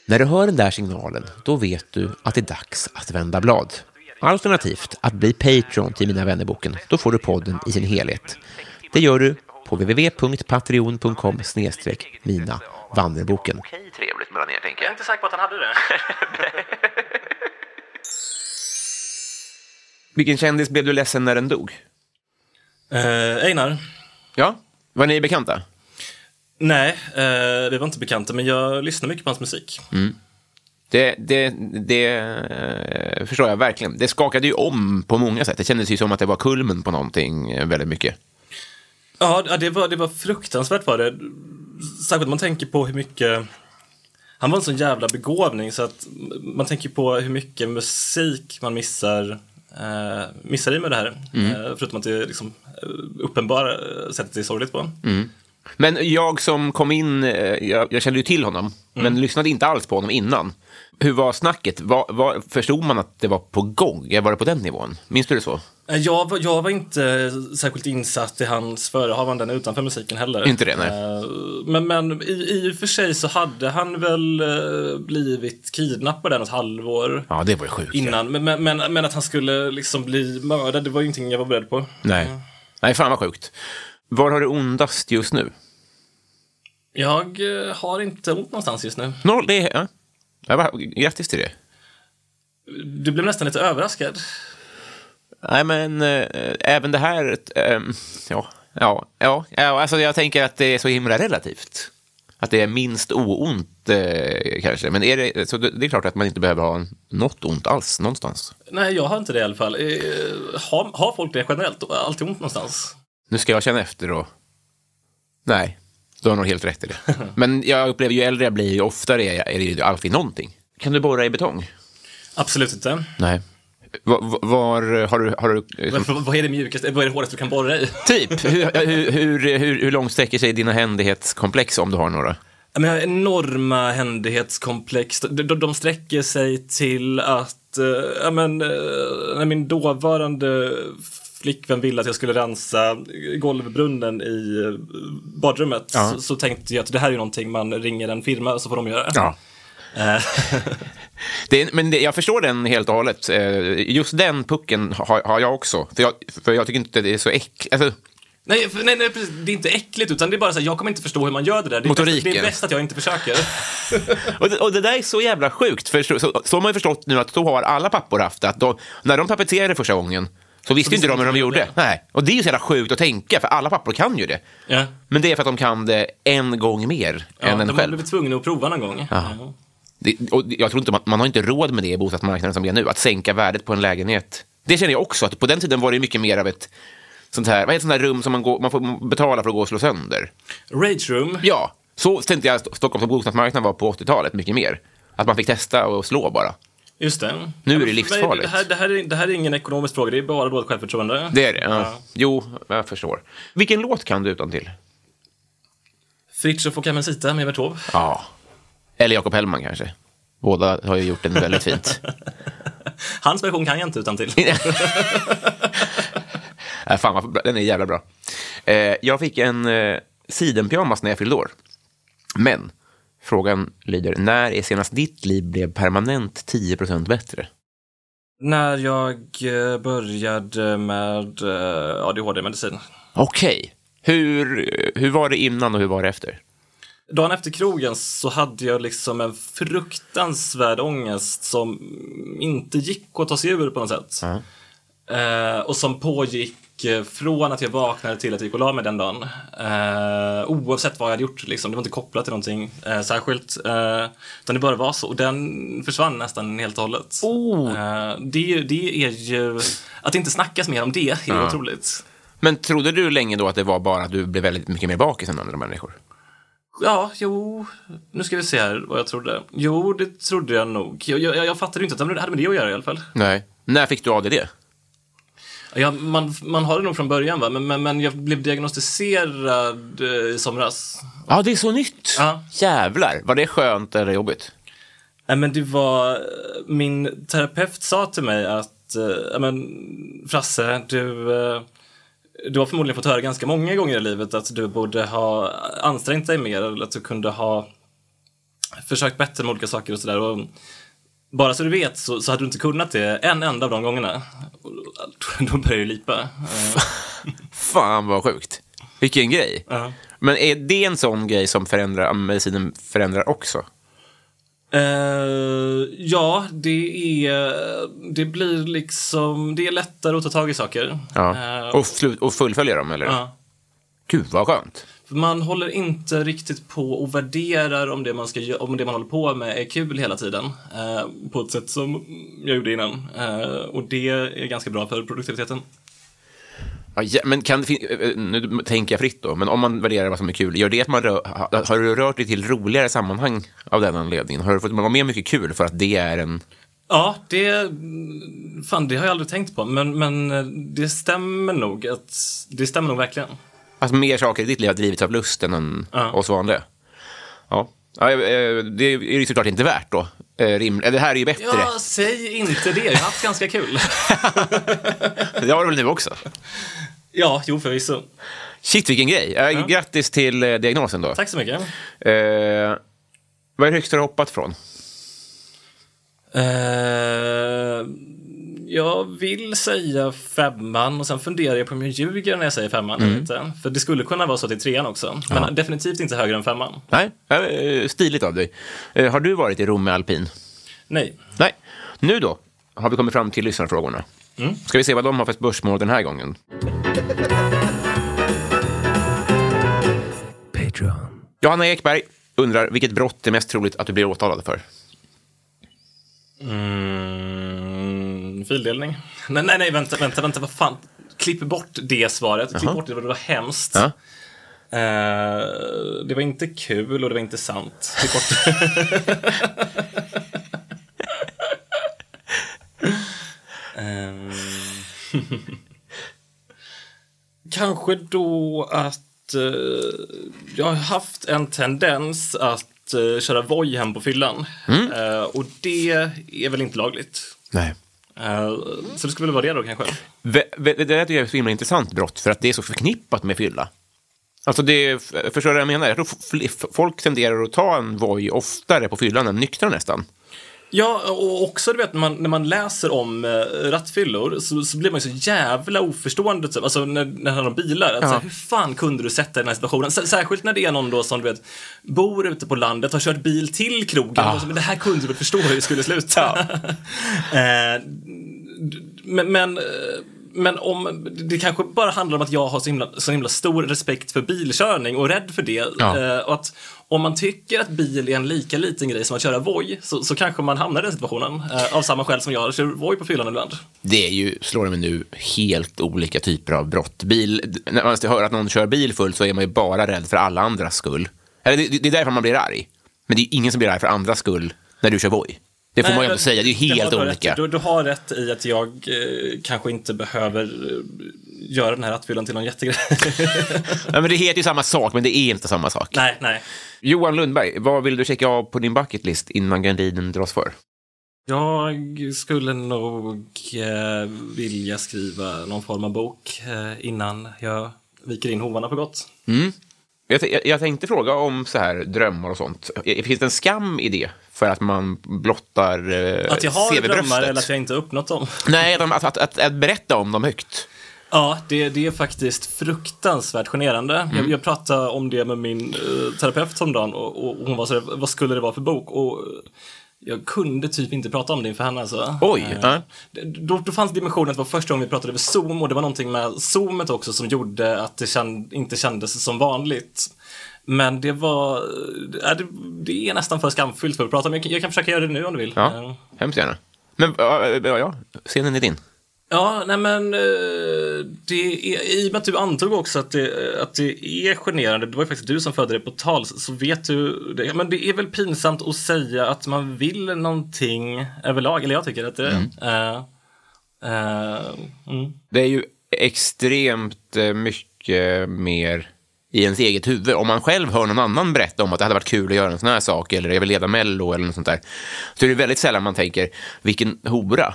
När du hör den där signalen, då vet du att det är dags att vända blad. Alternativt att bli Patreon till Mina vännerboken, då får du podden i sin helhet. Det gör du på w w w punkt patreon punkt com snedstreck mina vännerboken. Okej, trevligt mellan er, tänker jag. Jag är inte säker på att han hade det. Vilken kändis blev du ledsen när den dog? Eh, Einar. Ja, var ni bekanta? Nej, eh, det var inte bekanta, men jag lyssnade mycket på hans musik. Mm. Det, det, det eh, förstår jag verkligen. Det skakade ju om på många sätt. Det kändes ju som att det var kulmen på någonting väldigt mycket. Ja, det var, det var fruktansvärt var det. Särskilt man tänker på hur mycket... Han var en sån jävla begåvning så att man tänker på hur mycket musik man missar... Uh, missar i med det här mm. uh, förutom att det är liksom, uh, uppenbara uh, sättet det är sorgligt på mm. Men jag som kom in uh, jag, jag kände ju till honom mm. men lyssnade inte alls på honom innan. Hur var snacket? Var, var, förstod man att det var på gång? Var det på den nivån? Minns du det så? Uh, jag, var, jag var inte särskilt insatt i hans förehavanden utanför musiken heller. Inte det, nej. Uh, men, men i, i och för sig så hade han väl uh, blivit kidnappad något halvår. Ja, det var ju sjukt. Innan. Men, men, men, men att han skulle liksom bli mördad, det var ju ingenting jag var beredd på. Nej, uh. nej fan vad sjukt. Var har du ondast just nu? Jag uh, har inte ont någonstans just nu. Noll, det är... Ja. Jag bara, grattis till det. Du blev nästan lite överraskad. Nej men äh, även det här äh, ja, ja, ja, ja alltså jag tänker att det är så himla relativt. Att det är minst oont äh, kanske. Men är det, så det är klart att man inte behöver ha något ont alls någonstans. Nej, jag har inte det i alla fall. e, har, har folk det generellt? Alltid ont någonstans? Nu ska jag känna efter då. Nej. Du har nog helt rätt i det. Men jag upplever ju äldre jag blir, ju oftare är det ju alltid någonting. Kan du borra i betong? Absolut inte. Nej. Var, var har du... Har du som... Vad är det mjukaste? Vad är det hårdaste du kan borra i? Typ. Hur, hur, hur, hur, hur långt sträcker sig dina händighetskomplex om du har några? Jag har enorma händighetskomplex. De, de, de sträcker sig till att... Äh, men, äh, min dåvarande... flickvän ville att jag skulle rensa golvbrunnen i badrummet ja. så, så tänkte jag att det här är någonting man ringer en firma så får de göra. Ja. det är, men det, jag förstår den helt och hållet. Just den pucken har, har jag också. För jag, för jag tycker inte det är så äckligt. Alltså. Nej, nej, nej, precis. Det är inte äckligt utan det är bara så här, jag kommer inte förstå hur man gör det där. Det är, bäst, det är bäst att jag inte försöker. och, det, och det där är så jävla sjukt. För så, så, så har man ju förstått nu att så har alla pappor haft att de, när de papeterade första gången så visste så inte de hur de gjorde. Det. Nej. Och det är ju så jävla sjukt att tänka, för alla pappor kan ju det. Ja. Men det är för att de kan det en gång mer ja, än en själv. Ja, de blev tvungna att prova någon gång. Ja. Ja. Det, och jag tror inte, man, man har inte råd med det i bostadsmarknaden som det är nu, att sänka värdet på en lägenhet. Det känner jag också, att på den tiden var det mycket mer av ett sånt här, vad heter sånt här rum som man, går, man får betala för att gå och slå sönder? Rage room? Ja, så tänkte jag att Stockholms bostadsmarknaden var på åttiotalet mycket mer. Att man fick testa och slå bara. Just det. Nu är det livsfarligt. Det här, det, här är, det här är ingen ekonomisk fråga, det är bara dåligt självförtroende. Det är det, ja. Ja. Jo, jag förstår. Vilken låt kan du utan till? Fritiof och Kamensita med Evert Taube. Ja. Eller Jakob Hellman kanske. Båda har ju gjort den väldigt fint. Hans version kan jag inte utan till. Nej, fan vad bra. Den är jävla bra. Eh, jag fick en eh, sidenpyjamas när jag fyllde år. Men... Frågan lyder, när är senast ditt liv blev permanent tio procent bättre? När jag började med A D H D-medicin. Okej. Hur, hur var det innan och hur var det efter? Dagen efter krogen så hade jag liksom en fruktansvärd ångest som inte gick att ta sig ur på något sätt. Mm. Eh, och som pågick från att jag vaknade till att jag gick och la mig den dagen, eh, oavsett vad jag hade gjort liksom, det var inte kopplat till någonting eh, särskilt eh, utan det bara var så. Och den försvann nästan helt och hållet. oh. eh, det, det är ju att det inte snackas mer om det är ja. otroligt. Men trodde du länge då att det var bara att du blev väldigt mycket mer bakis än andra människor? Ja, jo. Nu ska vi se här vad jag trodde. Jo, det trodde jag nog. Jag, jag, jag fattade ju inte att det hade med det att göra i alla fall. Nej. När fick du A D D? Ja, man, man har det nog från början, va? Men, men, men jag blev diagnostiserad i somras. Ja, det är så nytt. Ja. Jävlar. Var det skönt eller jobbigt? Nej, men det var... Min terapeut sa till mig att... Äh, men, Frasse, du... Äh, Du har förmodligen fått höra ganska många gånger i livet att du borde ha ansträngt dig mer, eller att du kunde ha försökt bättre med olika saker och sådär. Och bara så du vet så, så hade du inte kunnat det en enda av de gångerna. Då började jag lipa. Fan vad sjukt. Vilken grej. Uh-huh. Men är det en sån grej som förändrar, medicinen förändrar också? Uh, ja, det är det blir liksom det är lättare att ta tag i saker. Ja. Uh, och, fl- och fullfölja dem, eller? Uh. Gud, vad skönt. Man håller inte riktigt på och värderar om det man ska om det man håller på med är kul hela tiden uh, på ett sätt som jag gjorde innan. Uh, och det är ganska bra för produktiviteten. Ja, men kan nu tänker jag fritt då, men om man värderar vad som är kul, gör det att man rör, har du rört dig till roligare sammanhang av den anledningen? Har du fått vara med mycket kul för att det är en... Ja, det fan det har jag aldrig tänkt på, men men det stämmer nog att det stämmer nog verkligen. Alltså mer saker i ditt liv har drivits av lusten än uh-huh. oss vanliga. Ja. Ja, det är ju såklart inte värt då. Rimligt. Det här är ju bättre. Ja, säg inte det. Jag har haft ganska kul. Det har du väl nu också? Ja, jo förvisso. Shit, vilken grej. Ja. Grattis till diagnosen då. Tack så mycket. Eh, vad är det högst du har hoppat från? Eh, jag vill säga femman och sen funderar jag på om jag ljuger när jag säger femman. Mm. Inte. För det skulle kunna vara så till trean också. Men ja. definitivt inte högre än femman. Nej, stiligt av dig. Har du varit i Rom med alpin? Nej. Nej. Nu då har vi kommit fram till lyssnarfrågorna. Mm. Ska vi se vad de har för spörsmål den här gången. Patreon. Johanna Ekberg undrar vilket brott är mest troligt att du blir åtalad för? Mm, fildelning. Nej, nej, nej, vänta, vänta, vänta, vad fan. Klipp bort det svaret. Klipp uh-huh. bort det, det var hemskt. Uh-huh. Uh, det var inte kul och det var inte sant. Klipp bort. Kanske då att eh, jag har haft en tendens att eh, köra voj hem på fyllan. Mm. eh, Och det är väl inte lagligt. Nej. eh, Så det skulle väl vara det då kanske. Det, det, det är ju ett himla intressant brott, för att det är så förknippat med fylla. Alltså det, förstår du vad jag menar? Jag tror folk tenderar att ta en voj oftare på fyllan än nyktra nästan. Ja, och också du vet, när man, när man läser om eh, rattfyllor så, så blir man ju så jävla oförstående typ. Alltså när, när det handlar om bilar att, ja. så här, hur fan kunde du sätta i den här situationen? S- Särskilt när det är någon då som du vet bor ute på landet, har kört bil till krogen, ja. och så, men det här kunde du förstå hur det skulle sluta. Ja. eh, men, men Men om, det kanske bara handlar om att jag har så himla, så himla stor respekt för bilkörning och rädd för det. Ja. Eh, och att om man tycker att bil är en lika liten grej som att köra voj, så, så kanske man hamnar i den situationen eh, av samma skäl som jag kör voj på fyllan ibland. Det är ju, slår det mig nu, helt olika typer av brott. Bil, när man hör att någon kör bil full så är man ju bara rädd för alla andras skull. Eller det, det är därför man blir arg. Men det är ju ingen som blir arg för andras skull när du kör voj. Det får Nej, man ju inte säga, det är ju helt olika. Du, du har rätt i att jag eh, kanske inte behöver eh, göra den här rattfyllan till någon jättegrej. Nej, men det heter ju samma sak, men det är inte samma sak. Nej, nej. Johan Lundberg, vad vill du checka av på din bucketlist innan grandiden dras för? Jag skulle nog eh, vilja skriva någon form av bok eh, innan jag viker in hovarna för gott. Mm. Jag, t- jag tänkte fråga om så här drömmar och sånt. Finns det en skam i det? För att man blottar eh, att jag har drömmar eller att jag inte uppnått dem? Nej, att, att, att, att berätta om dem högt. Ja, det, det är faktiskt fruktansvärt generande. Mm. Jag, jag pratade om det med min eh, terapeut om dagen och, och hon var så här, vad skulle det vara för bok? Och Jag kunde typ inte prata om det inför henne alltså. Oj! Äh. Då, då fanns dimensionen att det var första gången vi pratade över Zoom. Och det var någonting med Zoomet också som gjorde att det känd, inte kändes som vanligt. Men det var... Äh, det, det är nästan för skamfyllt för att prata om. Jag, jag kan försöka göra det nu om du vill. Ja, äh. hemskt gärna. Men äh, ja, scenen är din. Ja, nej men det är, i och med att du antog också att det, att det är generande, det var ju faktiskt du som födde det på tal, så vet du det. Men det är väl pinsamt att säga att man vill någonting överlag, eller jag tycker att det mm. Uh, uh, mm. Det är ju extremt mycket mer i ens eget huvud. Om man själv hör någon annan berätta om att det hade varit kul att göra en sån här sak, eller jag vill leda Mello eller något sånt där, så är det väldigt sällan man tänker, vilken hora.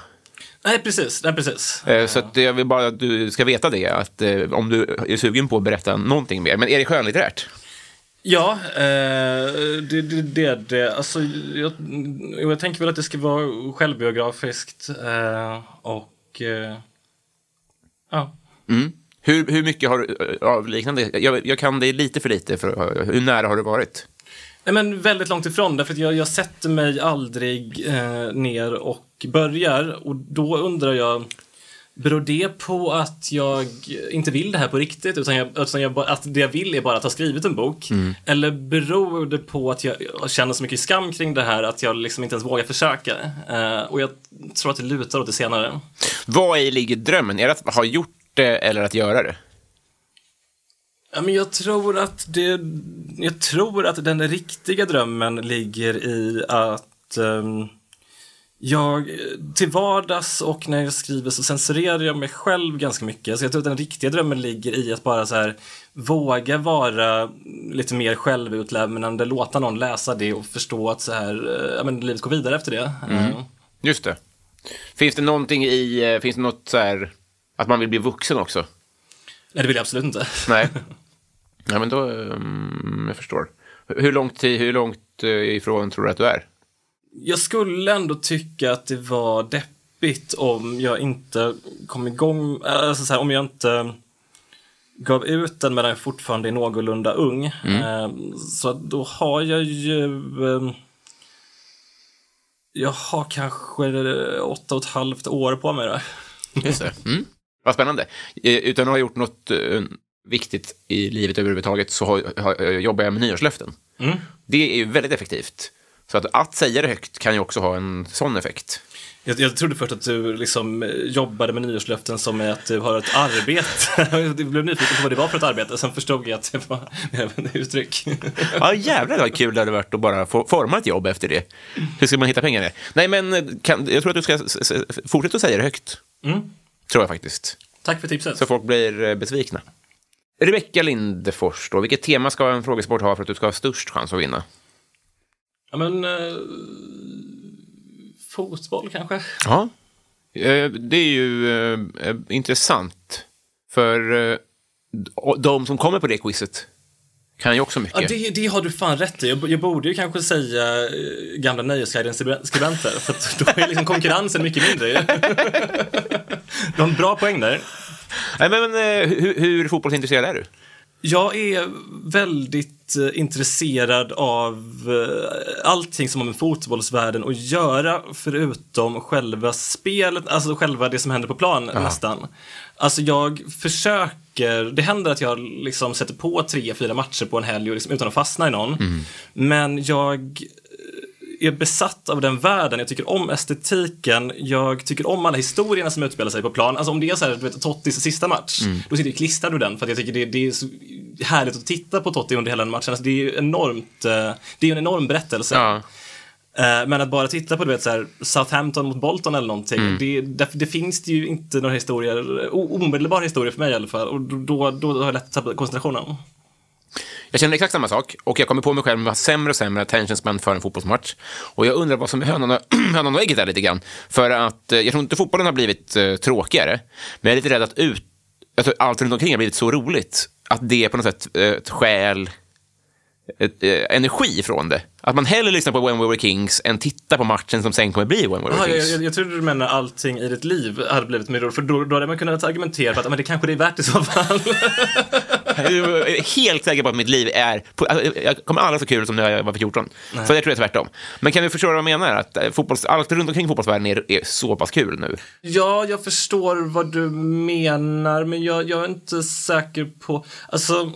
Nej, precis. Nej, precis. Så att jag vill bara att du ska veta det, att om du är sugen på att berätta någonting mer. Men är det skönlitterärt? Ja, eh, det det, det, det. Alltså, jag, jag tänker väl att det ska vara självbiografiskt eh, och eh, ja. Mm. Hur, hur mycket har du av liknande? Jag, jag kan det lite för lite. För, hur nära har du varit? Nej, men väldigt långt ifrån, därför att jag, jag sätter mig aldrig eh, ner och börjar. Och då undrar jag, beror det på att jag inte vill det här på riktigt, utan, jag, utan jag, att det jag vill är bara att ha skrivit en bok? Mm. Eller beror det på att jag, jag känner så mycket skam kring det här att jag liksom inte ens vågar försöka? Eh, och jag tror att det lutar åt det senare. Vad är ligger drömmen? Är det att ha gjort det eller att göra det? Ja, men jag tror att det, jag tror att den riktiga drömmen ligger i att um, jag till vardags och när jag skriver så censurerar jag mig själv ganska mycket. Så jag tror att den riktiga drömmen ligger i att bara så här våga vara lite mer självutlämnande, låta någon läsa det och förstå att så här, ja, men livet går vidare efter det. Mm. Mm. Just det. Finns det någonting i, finns det något så här att man vill bli vuxen också? Nej, det vill jag absolut inte. Nej. Ja, men då, um, jag förstår. Hur långt, tid, hur långt ifrån tror du att du är? Jag skulle ändå tycka att det var deppigt om jag inte kom igång, alltså så här, om jag inte gav ut den medan jag fortfarande är någorlunda ung. Mm. Så då har jag ju... Jag har kanske åtta och ett halvt år på mig då. Just det. Mm. Vad spännande. Utan att ha gjort något viktigt i livet överhuvudtaget så har, har, jobbar jag med nyårslöften. Mm. Det är ju väldigt effektivt. Så att, att säga det högt kan ju också ha en sån effekt. Jag, jag trodde först att du liksom jobbade med nyårslöften som är att du har ett arbete. Jag blev nyfiken på vad det var för ett arbete. Sen förstod jag att det var även uttryck. Ja, jävlar vad kul det hade varit att bara få, forma ett jobb efter det. Hur ska man hitta pengar? Nej, men kan, jag tror att du ska s- s- fortsätta att säga det högt. Mm. Tror jag faktiskt. Tack för tipset. Så folk blir besvikna. Rebecka Lindefors då. Vilket tema ska en frågesport ha för att du ska ha störst chans att vinna? Ja, men... Eh, fotboll kanske. Ja. Eh, det är ju eh, intressant. För eh, de som kommer på det quizet kan ju också mycket. Ja, det, det har du fan rätt i. Jag, jag borde ju kanske säga eh, gamla Nyhetsguidens skribenter. För att då är liksom konkurrensen mycket mindre. Du har en bra poäng där. Nej, men, men hur, hur fotbollsintresserad är du? Jag är väldigt intresserad av allting som har med fotbollsvärlden att göra, förutom själva spelet, alltså själva det som händer på plan. Aha. Nästan. Alltså jag försöker, det händer att jag liksom sätter på tre, fyra matcher på en helg och liksom, utan att fastna i någon. Mm. Men jag... jag är besatt av den världen. Jag tycker om estetiken. Jag tycker om alla historierna som utspelar sig på plan. Alltså om det är så här, du vet, Tottis sista match, mm. då sitter jag klistrad ur den. För att jag tycker det, det är så härligt att titta på Totti under hela den matchen. Alltså det är ju enormt, det är en enorm berättelse. Ja. Men att bara titta på, du vet, så här, Southampton mot Bolton eller någonting. Mm. Det, det, det finns ju inte några historier, omedelbara historier för mig i alla fall. Och då, då har jag lätt tappat koncentrationen. Jag känner exakt samma sak, och jag kommer på mig själv med sämre och sämre attention span för en fotbollsmatch. Och jag undrar vad som är hönan och ägget där lite grann. För att jag tror inte fotbollen har blivit eh, tråkigare, men jag är lite rädd att ut, jag tror allt runt omkring har blivit så roligt att det på något sätt eh, stjäl eh, energi från det. Att man hellre lyssnar på When We Were Kings än tittar på matchen som sen kommer bli When We Were Aha, Kings. Jag, jag, jag tror du menar allting i ditt liv hade blivit mer roligt, för då, då hade man kunnat argumentera för att men det kanske det är värt i så fall. Jag är helt säker på att mitt liv är... Jag kommer aldrig så kul som när jag var fjorton. Nej. Så jag tror det är tvärtom. Men kan du förstå vad jag menar? Att fotbolls, allt runt omkring fotbollsvärlden är, är så pass kul nu. Ja, jag förstår vad du menar. Men jag, jag är inte säker på... Alltså...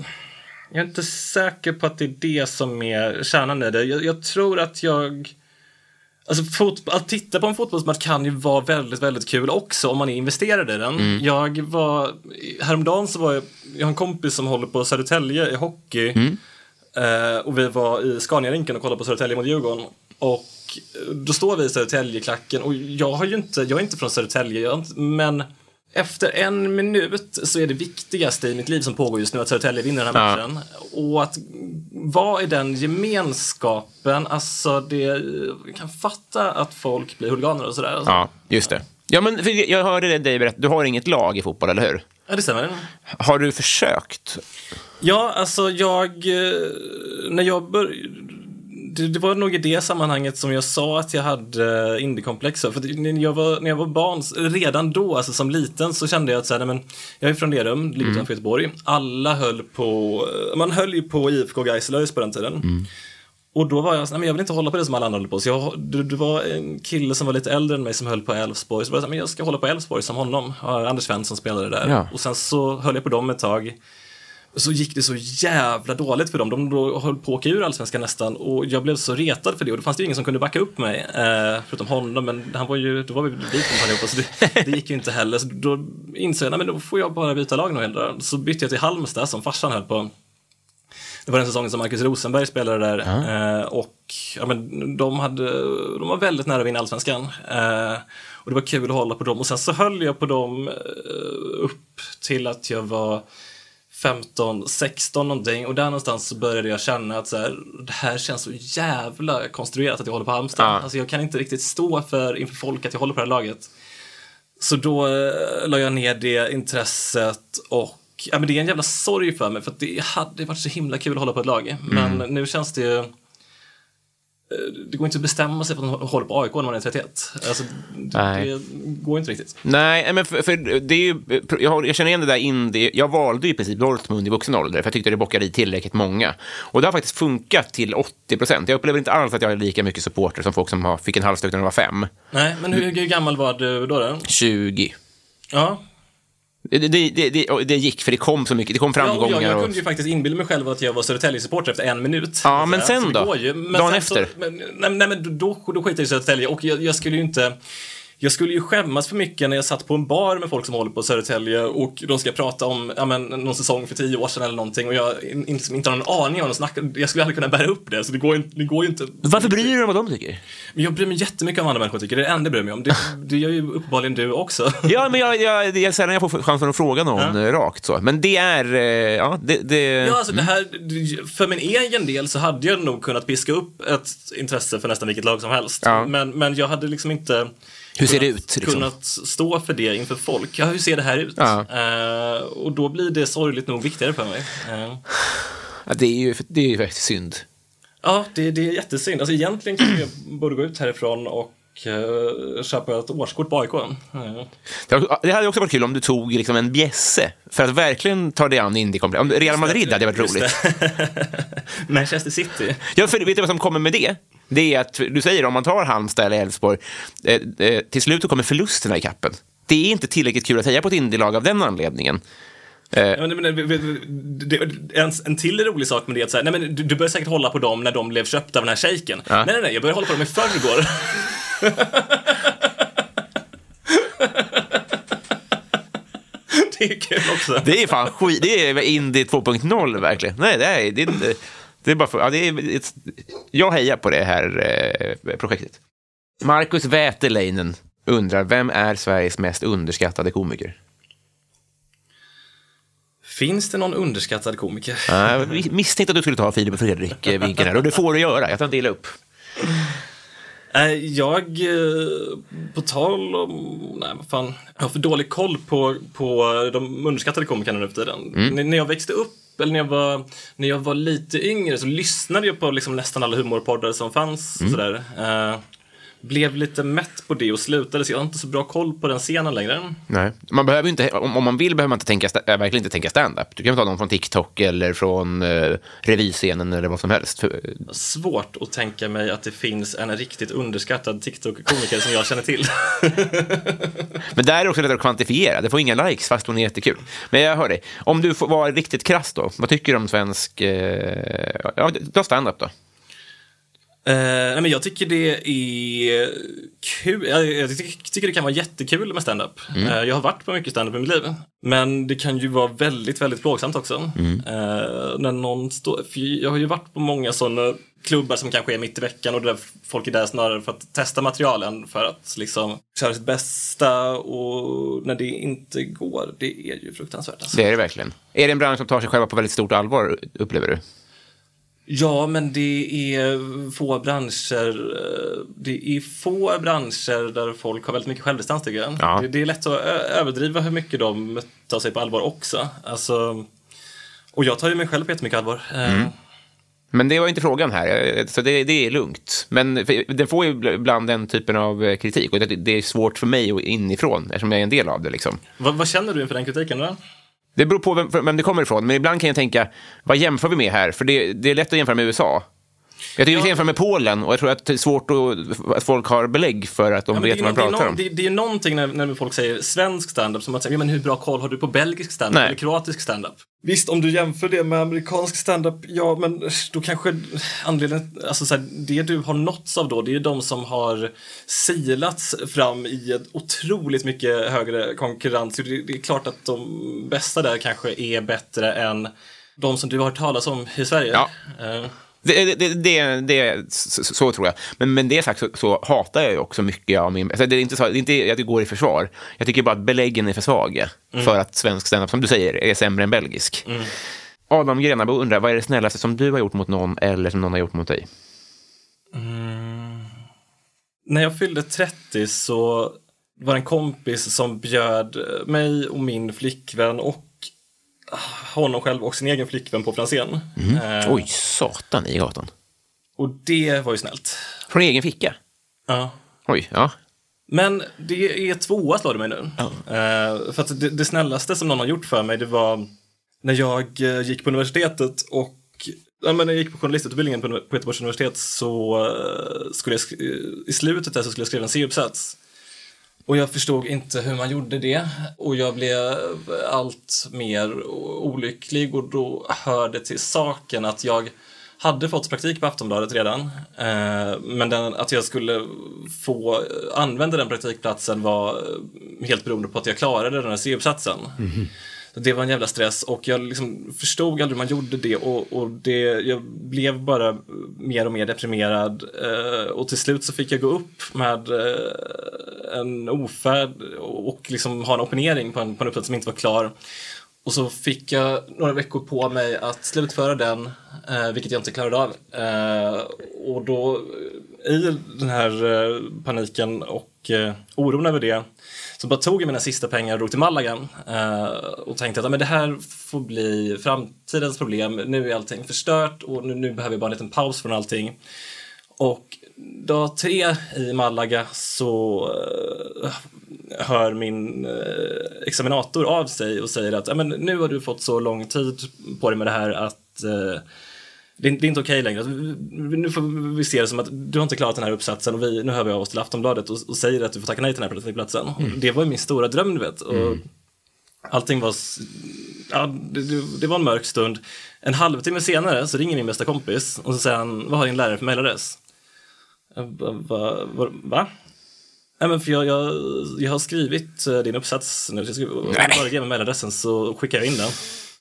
Jag är inte säker på att det är det som är kärnan i det. Jag, jag tror att jag... Alltså fot, att titta på en fotbollsmatch kan ju vara väldigt, väldigt kul också om man är investerad i den. Mm. Jag var... Häromdagen så var jag... Jag har en kompis som håller på Södertälje i hockey. Mm. Eh, och vi var i Scania-rinken och kollade på Södertälje mot Djurgården. Och då står vi i Södertälje-klacken. Och jag har ju inte... Jag är inte från Södertälje, jag inte, men... Efter en minut så är det viktigaste i mitt liv som pågår just nu att Södertälje vinner den här matchen. Ja. Och att vara i den gemenskapen, alltså det, jag kan fatta att folk blir huliganer och sådär. Alltså. Ja, just det. Ja, men jag hörde dig berätta, du har inget lag i fotboll, eller hur? Ja, det stämmer. Har du försökt? Ja, alltså jag, när jag började... Det var nog i det sammanhanget som jag sa att jag hade indiekomplexer. För när jag var, när jag var barn, redan då, alltså som liten, så kände jag att så här, nej, men jag är från Lerum, ligger utanför Göteborg. Alla höll på, man höll ju på I F K Geiselöjs på den tiden. Mm. Och då var jag så nej, men jag vill inte hålla på det som alla andra håller på. Så jag, det, det var en kille som var lite äldre än mig som höll på Elfsborg. Så jag sa, men jag ska hålla på Elfsborg som honom. Ja, Anders Svensson spelade där. Ja. Och sen så höll jag på dem ett tag. Så gick det så jävla dåligt för dem. De då höll på att åka ur allsvenskan nästan. Och jag blev så retad för det. Och det fanns ju ingen som kunde backa upp mig. Eh, förutom honom. Men han var ju, då var vi på. Så det, det gick ju inte heller. Så då insåg jag, nej, men då får jag bara byta lag någon. Så bytte jag till Halmstad som farsan höll på. Det var den säsongen som Marcus Rosenberg spelade där. Mm. Eh, och ja, men de, hade, de var väldigt nära att vinna allsvenskan. Eh, och det var kul att hålla på dem. Och sen så höll jag på dem eh, upp till att jag var... femton, sexton någonting. Och där någonstans så började jag känna att så här, det här känns så jävla konstruerat att jag håller på Halmstad. Ja. Alltså jag kan inte riktigt stå för inför folk att jag håller på det här laget. Så då eh, la jag ner det intresset. Och ja, men det är en jävla sorg för mig, för att det hade varit så himla kul att hålla på ett lag. Men mm. nu känns det ju... Det går inte att bestämma sig för att hålla på A I K när man är trettioett. Alltså, det, det går inte riktigt. Nej, men för, för det är ju, jag, jag känner igen det där in det, jag valde ju i princip Dortmund i vuxen ålder, för jag tyckte det bockade i tillräckligt många. Och det har faktiskt funkat till åttio procent. Jag upplever inte alls att jag är lika mycket supporter som folk som har, fick en halvstök när de var fem. Nej, men hur, hur gammal var du då? då? tjugo. Ja. Det, det, det, det gick, för det kom så mycket. Det kom framgångar. Ja, jag, jag kunde ju faktiskt inbilda mig själv att jag var Södertälje-supporter efter en minut. Ja, men sen så då? Ju, men dagen sen efter? Så, men, nej, nej, men då, då skiter jag i Södertälje. Och jag, jag skulle ju inte... Jag skulle ju skämmas för mycket när jag satt på en bar med folk som håller på Södertälje och de ska prata om ja, men, någon säsong för tio år sedan eller någonting, och jag in, in, inte har någon aning om att snacka. Jag skulle aldrig kunna bära upp det, så det går, in, det går ju inte. Varför bryr du dig om vad de tycker? Men jag bryr mig jättemycket om vad andra människor tycker. Det är det enda jag bryr mig om. Det, det gör ju uppenbarligen du också. Ja, men jag, jag, det är sällan jag får chansen att fråga någon ja. rakt så. Men det är... Ja, det, det, ja alltså mm. det här... För min egen del så hade jag nog kunnat piska upp ett intresse för nästan vilket lag som helst. Ja. Men, men jag hade liksom inte... Hur ser det ut? Liksom? Kunnat stå för det inför folk. Ja, hur ser det här ut? Ja. Uh, och då blir det sorgligt nog viktigare för mig. Uh. Ja, det är ju det är ju faktiskt synd. Ja, det, det är jättesynd. Alltså egentligen kan jag borde gå ut härifrån och uh, köpa ett årskort på A I K. Uh. Det hade också varit kul om du tog liksom en bjässe för att verkligen ta dig an indiekomplett. Real Madrid hade varit roligt. Manchester City. Ja, för vet du vad som kommer med det? Det är att, du säger om man tar Halmstad eller Elfsborg, eh, eh, till slut så kommer förlusterna i kappen. Det är inte tillräckligt kul att heja på ett indielag av den anledningen. Eh. Ja, men, det, en, en till rolig sak med det är att så här, nej, men du, du börjar säkert hålla på dem när de blev köpta av den här shaken. Ja. Nej, nej, nej, jag började hålla på dem i förrgår. Det är kul också. Det är fan skit, det är indie två punkt noll verkligen. Nej, det är, det är inte... Det är bara för, ja, det är, jag hejar på det här eh, projektet. Markus Väterleinen undrar, vem är Sveriges mest underskattade komiker? Finns det någon underskattad komiker? Ah, misstänkt att du skulle ta Filip och Fredrik eh, vinkeln här. Och det får du göra, jag tar inte illa upp. Jag, på tal om... Nej, vad fan. Jag har för dålig koll på, på de underskattade komikerna nu för tiden. Mm. N- när jag växte upp, eller när jag var, när jag var lite yngre, så lyssnade jag på liksom nästan alla humorpoddar som fanns. Mm. Sådär. Uh, blev lite mätt på det och slutade, så jag har inte så bra koll på den scenen längre. Nej, man behöver inte, om, om man vill behöver man inte tänka, äh, verkligen inte tänka stand-up. Du kan ta någon från TikTok eller från eh, revyscenen eller vad som helst. Svårt att tänka mig att det finns en riktigt underskattad TikTok-komiker som jag känner till. Men där är det också lättare att kvantifiera. Det får inga likes fast hon är jättekul. Men jag hör dig, om du får vara riktigt krass då, vad tycker du om svensk eh, ja, ta stand-up då? Uh, nej, men jag tycker det är kul. Jag, jag tycker, tycker det kan vara jättekul med stand-up. Mm. Uh, jag har varit på mycket stand-up i mitt liv. Men det kan ju vara väldigt, väldigt plågsamt också. Mm. Uh, när någon står, för jag har ju varit på många sådana klubbar som kanske är mitt i veckan, och där folk är där snarare för att testa materialen, för att liksom köra sitt bästa. Och när det inte går, det är ju fruktansvärt alltså. Det är det verkligen. Är det en bransch som tar sig själva på väldigt stort allvar, upplever du? Ja, men det är få branscher det är få branscher där folk har väldigt mycket självdistans, tycker jag. Ja. Det, det är lätt att överdriva hur mycket de tar sig på allvar också. Alltså, och jag tar ju mig själv på jättemycket allvar. Mm. Men det var inte frågan här, så det, det är lugnt. Men det får ju ibland den typen av kritik, och det, det är svårt för mig inifrån, eftersom jag är en del av det. Liksom. Va, vad känner du inför den kritiken då? Det beror på vem, vem det kommer ifrån. Men ibland kan jag tänka, vad jämför vi med här? För det, det är lätt att jämföra med U S A. Jag tycker ja. Vi jämför med Polen. Och jag tror att det är svårt att, att folk har belägg för att de ja, vet vad man pratar det någon, om. Det, det är ju någonting när, när folk säger svensk stand-up, som att säga, ja, men hur bra koll har du på belgisk stand-up? Nej. Eller kroatisk stand-up? Visst, om du jämför det med amerikansk stand-up, ja, men då kanske anledningen, alltså så här, det du har nåtts av då, det är de som har silats fram i ett otroligt mycket högre konkurrens. Det, det är klart att de bästa där kanske är bättre än de som du har hört talas om i Sverige. Ja. Uh. Det, det, det, det, så, så tror jag. Men, men det sagt så, så hatar jag ju också mycket av min... Alltså det är inte så det är inte att det går i försvar. Jag tycker bara att beläggen är för svaga. Mm. För att svensk stand-up, som du säger, är sämre än belgisk. Mm. Adam Grenabo undrar, vad är det snällaste som du har gjort mot någon eller som någon har gjort mot dig? Mm. När jag fyllde trettio så var det en kompis som bjöd mig och min flickvän och honom själv och sin egen flickvän på Franzén. Mm. Eh. Oj, satan i gatan. Och det var ju snällt. Från egen ficka? Ja. Oj, ja. Men det är tvåa slår det mig nu. Ja. Eh, för att det, det snällaste som någon har gjort för mig, det var när jag gick på universitetet och ja, men när jag gick på journalistutbildningen på, på Göteborgs universitet, så skulle jag sk- i slutet där så skulle jag skriva en C-uppsats. Och jag förstod inte hur man gjorde det. Och jag blev allt mer olycklig. Och då hörde till saken att jag hade fått praktik på Aftonbladet redan. Eh, men den, att jag skulle få använda den praktikplatsen var helt beroende på att jag klarade den här C-uppsatsen. Mm-hmm. Det var en jävla stress. Och jag liksom förstod aldrig hur man gjorde det. Och, och det, jag blev bara mer och mer deprimerad. Eh, och till slut så fick jag gå upp med... Eh, en ofärd och liksom ha en opinering på en, på en uppsats som inte var klar. Och så fick jag några veckor på mig att slutföra den, eh, vilket jag inte klarade av. Eh, och då i den här eh, paniken och eh, oron över det, så bara tog jag mina sista pengar och drog till Malaga. Eh, och tänkte att men det här får bli framtidens problem. Nu är allting förstört och nu, nu behöver jag bara en liten paus från allting. Och dag tre i Malaga så hör min examinator av sig och säger att men nu har du fått så lång tid på dig med det här att eh, det är inte okej okay längre. Nu får vi se det som att du har inte klarat den här uppsatsen och vi, nu hör vi av oss till Aftonbladet och, och säger att du får tacka nej till den här praktikplatsen. Mm. Det var ju min stora dröm, du vet. Mm. Och allting var... Ja, det, det var en mörk stund. En halvtimme senare så ringer min bästa kompis och så säger han, vad har din lärare för mejladress? Va? va, va, va? Nej, men för jag, jag, jag har skrivit din uppsats nu. Så jag skrev, om jag bara ger mig mejladressen så skickar jag in den.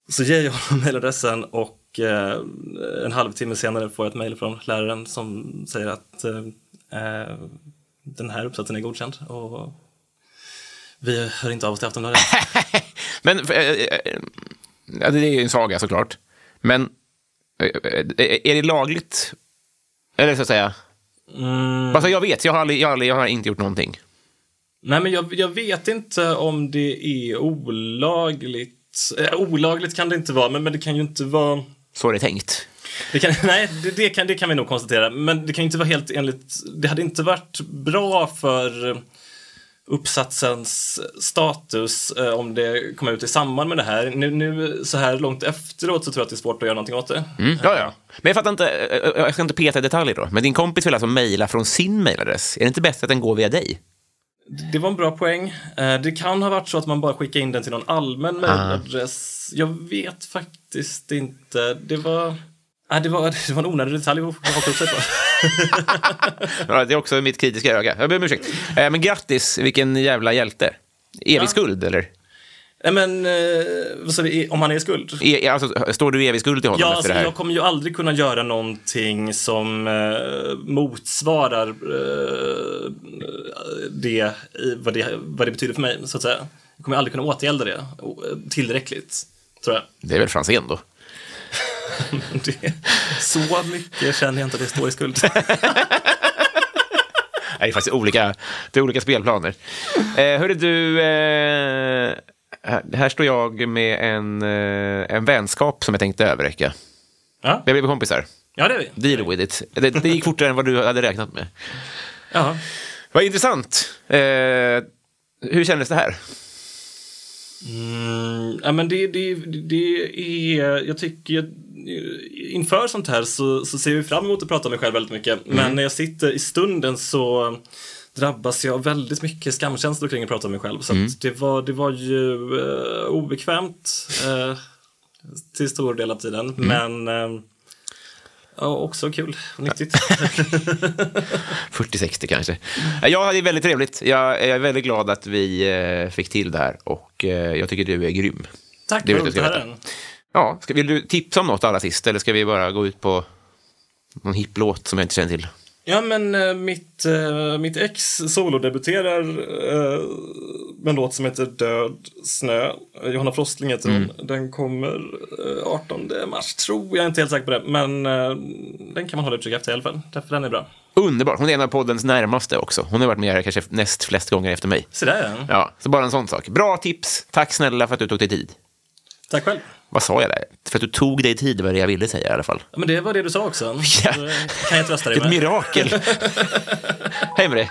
Så ger jag honom mejladressen och eh, en halvtimme senare får jag ett mejl från läraren som säger att eh, den här uppsatsen är godkänd och vi hör inte av oss till Aftonbladet. Men ja, det är ju en saga såklart. Men är det lagligt? Eller så att säga. Mm. Alltså jag vet, jag har, aldrig, jag, har aldrig, jag har inte gjort någonting. Nej, men jag, jag vet inte om det är olagligt. eh, Olagligt kan det inte vara, men, men det kan ju inte vara. Så är det tänkt. Det kan, nej, det, det, kan, det kan vi nog konstatera. Men det kan inte vara helt enligt... Det hade inte varit bra för uppsatsens status eh, om det kom ut i samband med det här. Nu, nu så här långt efteråt så tror jag att det är svårt att göra någonting åt det. Mm, ja, ja. Men jag fattar inte... Jag ska inte peta i detaljer då. Men din kompis vill alltså mejla från sin mejladress. Är det inte bäst att den går via dig? Det var en bra poäng. Det kan ha varit så att man bara skickar in den till någon allmän mejladress. Ah. Jag vet faktiskt inte. Det var... Ja, det var, det var en onödig detalj att haka upp sig på. Ja, det är också mitt kritiska öga. Jag ber om ursäkt. Men grattis, vilken jävla hjälte. Evig ja. skuld, eller? Nej, men eh, om han är skuld. E, alltså, står du evig skuld till honom ja, efter alltså, det här? Jag kommer ju aldrig kunna göra någonting som eh, motsvarar eh, det, vad det vad det betyder för mig, så att säga. Jag kommer aldrig kunna återgälda det tillräckligt, tror jag. Det är väl Fransén då? Det, så mycket känner jag inte att det står i skuld. Det är faktiskt olika, det är olika spelplaner. eh, Hörru du, eh, här står jag med en, eh, en vänskap som jag tänkte överräcka. Ja. Vi blev kompisar. Ja, det är vi. Deal with it. Det, det gick fortare än vad du hade räknat med. Ja. Vad intressant. eh, Hur kändes det här? Mm, ja, men det, det, det är, jag tycker jag, inför sånt här så, så ser jag fram emot att prata om mig själv väldigt mycket. Mm. Men när jag sitter i stunden så drabbas jag väldigt mycket skamkänslor kring att prata om mig själv. Så mm. att det, var, det var ju uh, obekvämt uh, till stor del av tiden. Mm. Men uh, ja, också kul, nyttigt. fyrtio sextio kanske. Ja, det är väldigt trevligt. Jag är väldigt glad att vi fick till det här. Och jag tycker du är grym. Tack för att du är här. Ja, ska, vill du tipsa om något allra sist? Eller ska vi bara gå ut på någon hipp låt som jag inte känner till? Ja, men mitt, mitt ex solodebuterar med en låt som heter Död snö. Johanna Frostling heter hon. Mm. Den kommer artonde mars, tror jag. Är inte helt säker på det. Men den kan man hålla utkik efter i alla fall. Därför den är bra. Underbart. Hon är en av poddens närmaste också. Hon har varit med här kanske näst flest gånger efter mig. Så där ja. Ja, så bara en sån sak. Bra tips. Tack snälla för att du tog dig tid. Tack själv. Vad sa jag där? För att du tog dig tid var det jag ville säga i alla fall. Ja, men det var det du sa också. Ja. Kan jag trösta dig med? Ett mirakel. Hej med dig.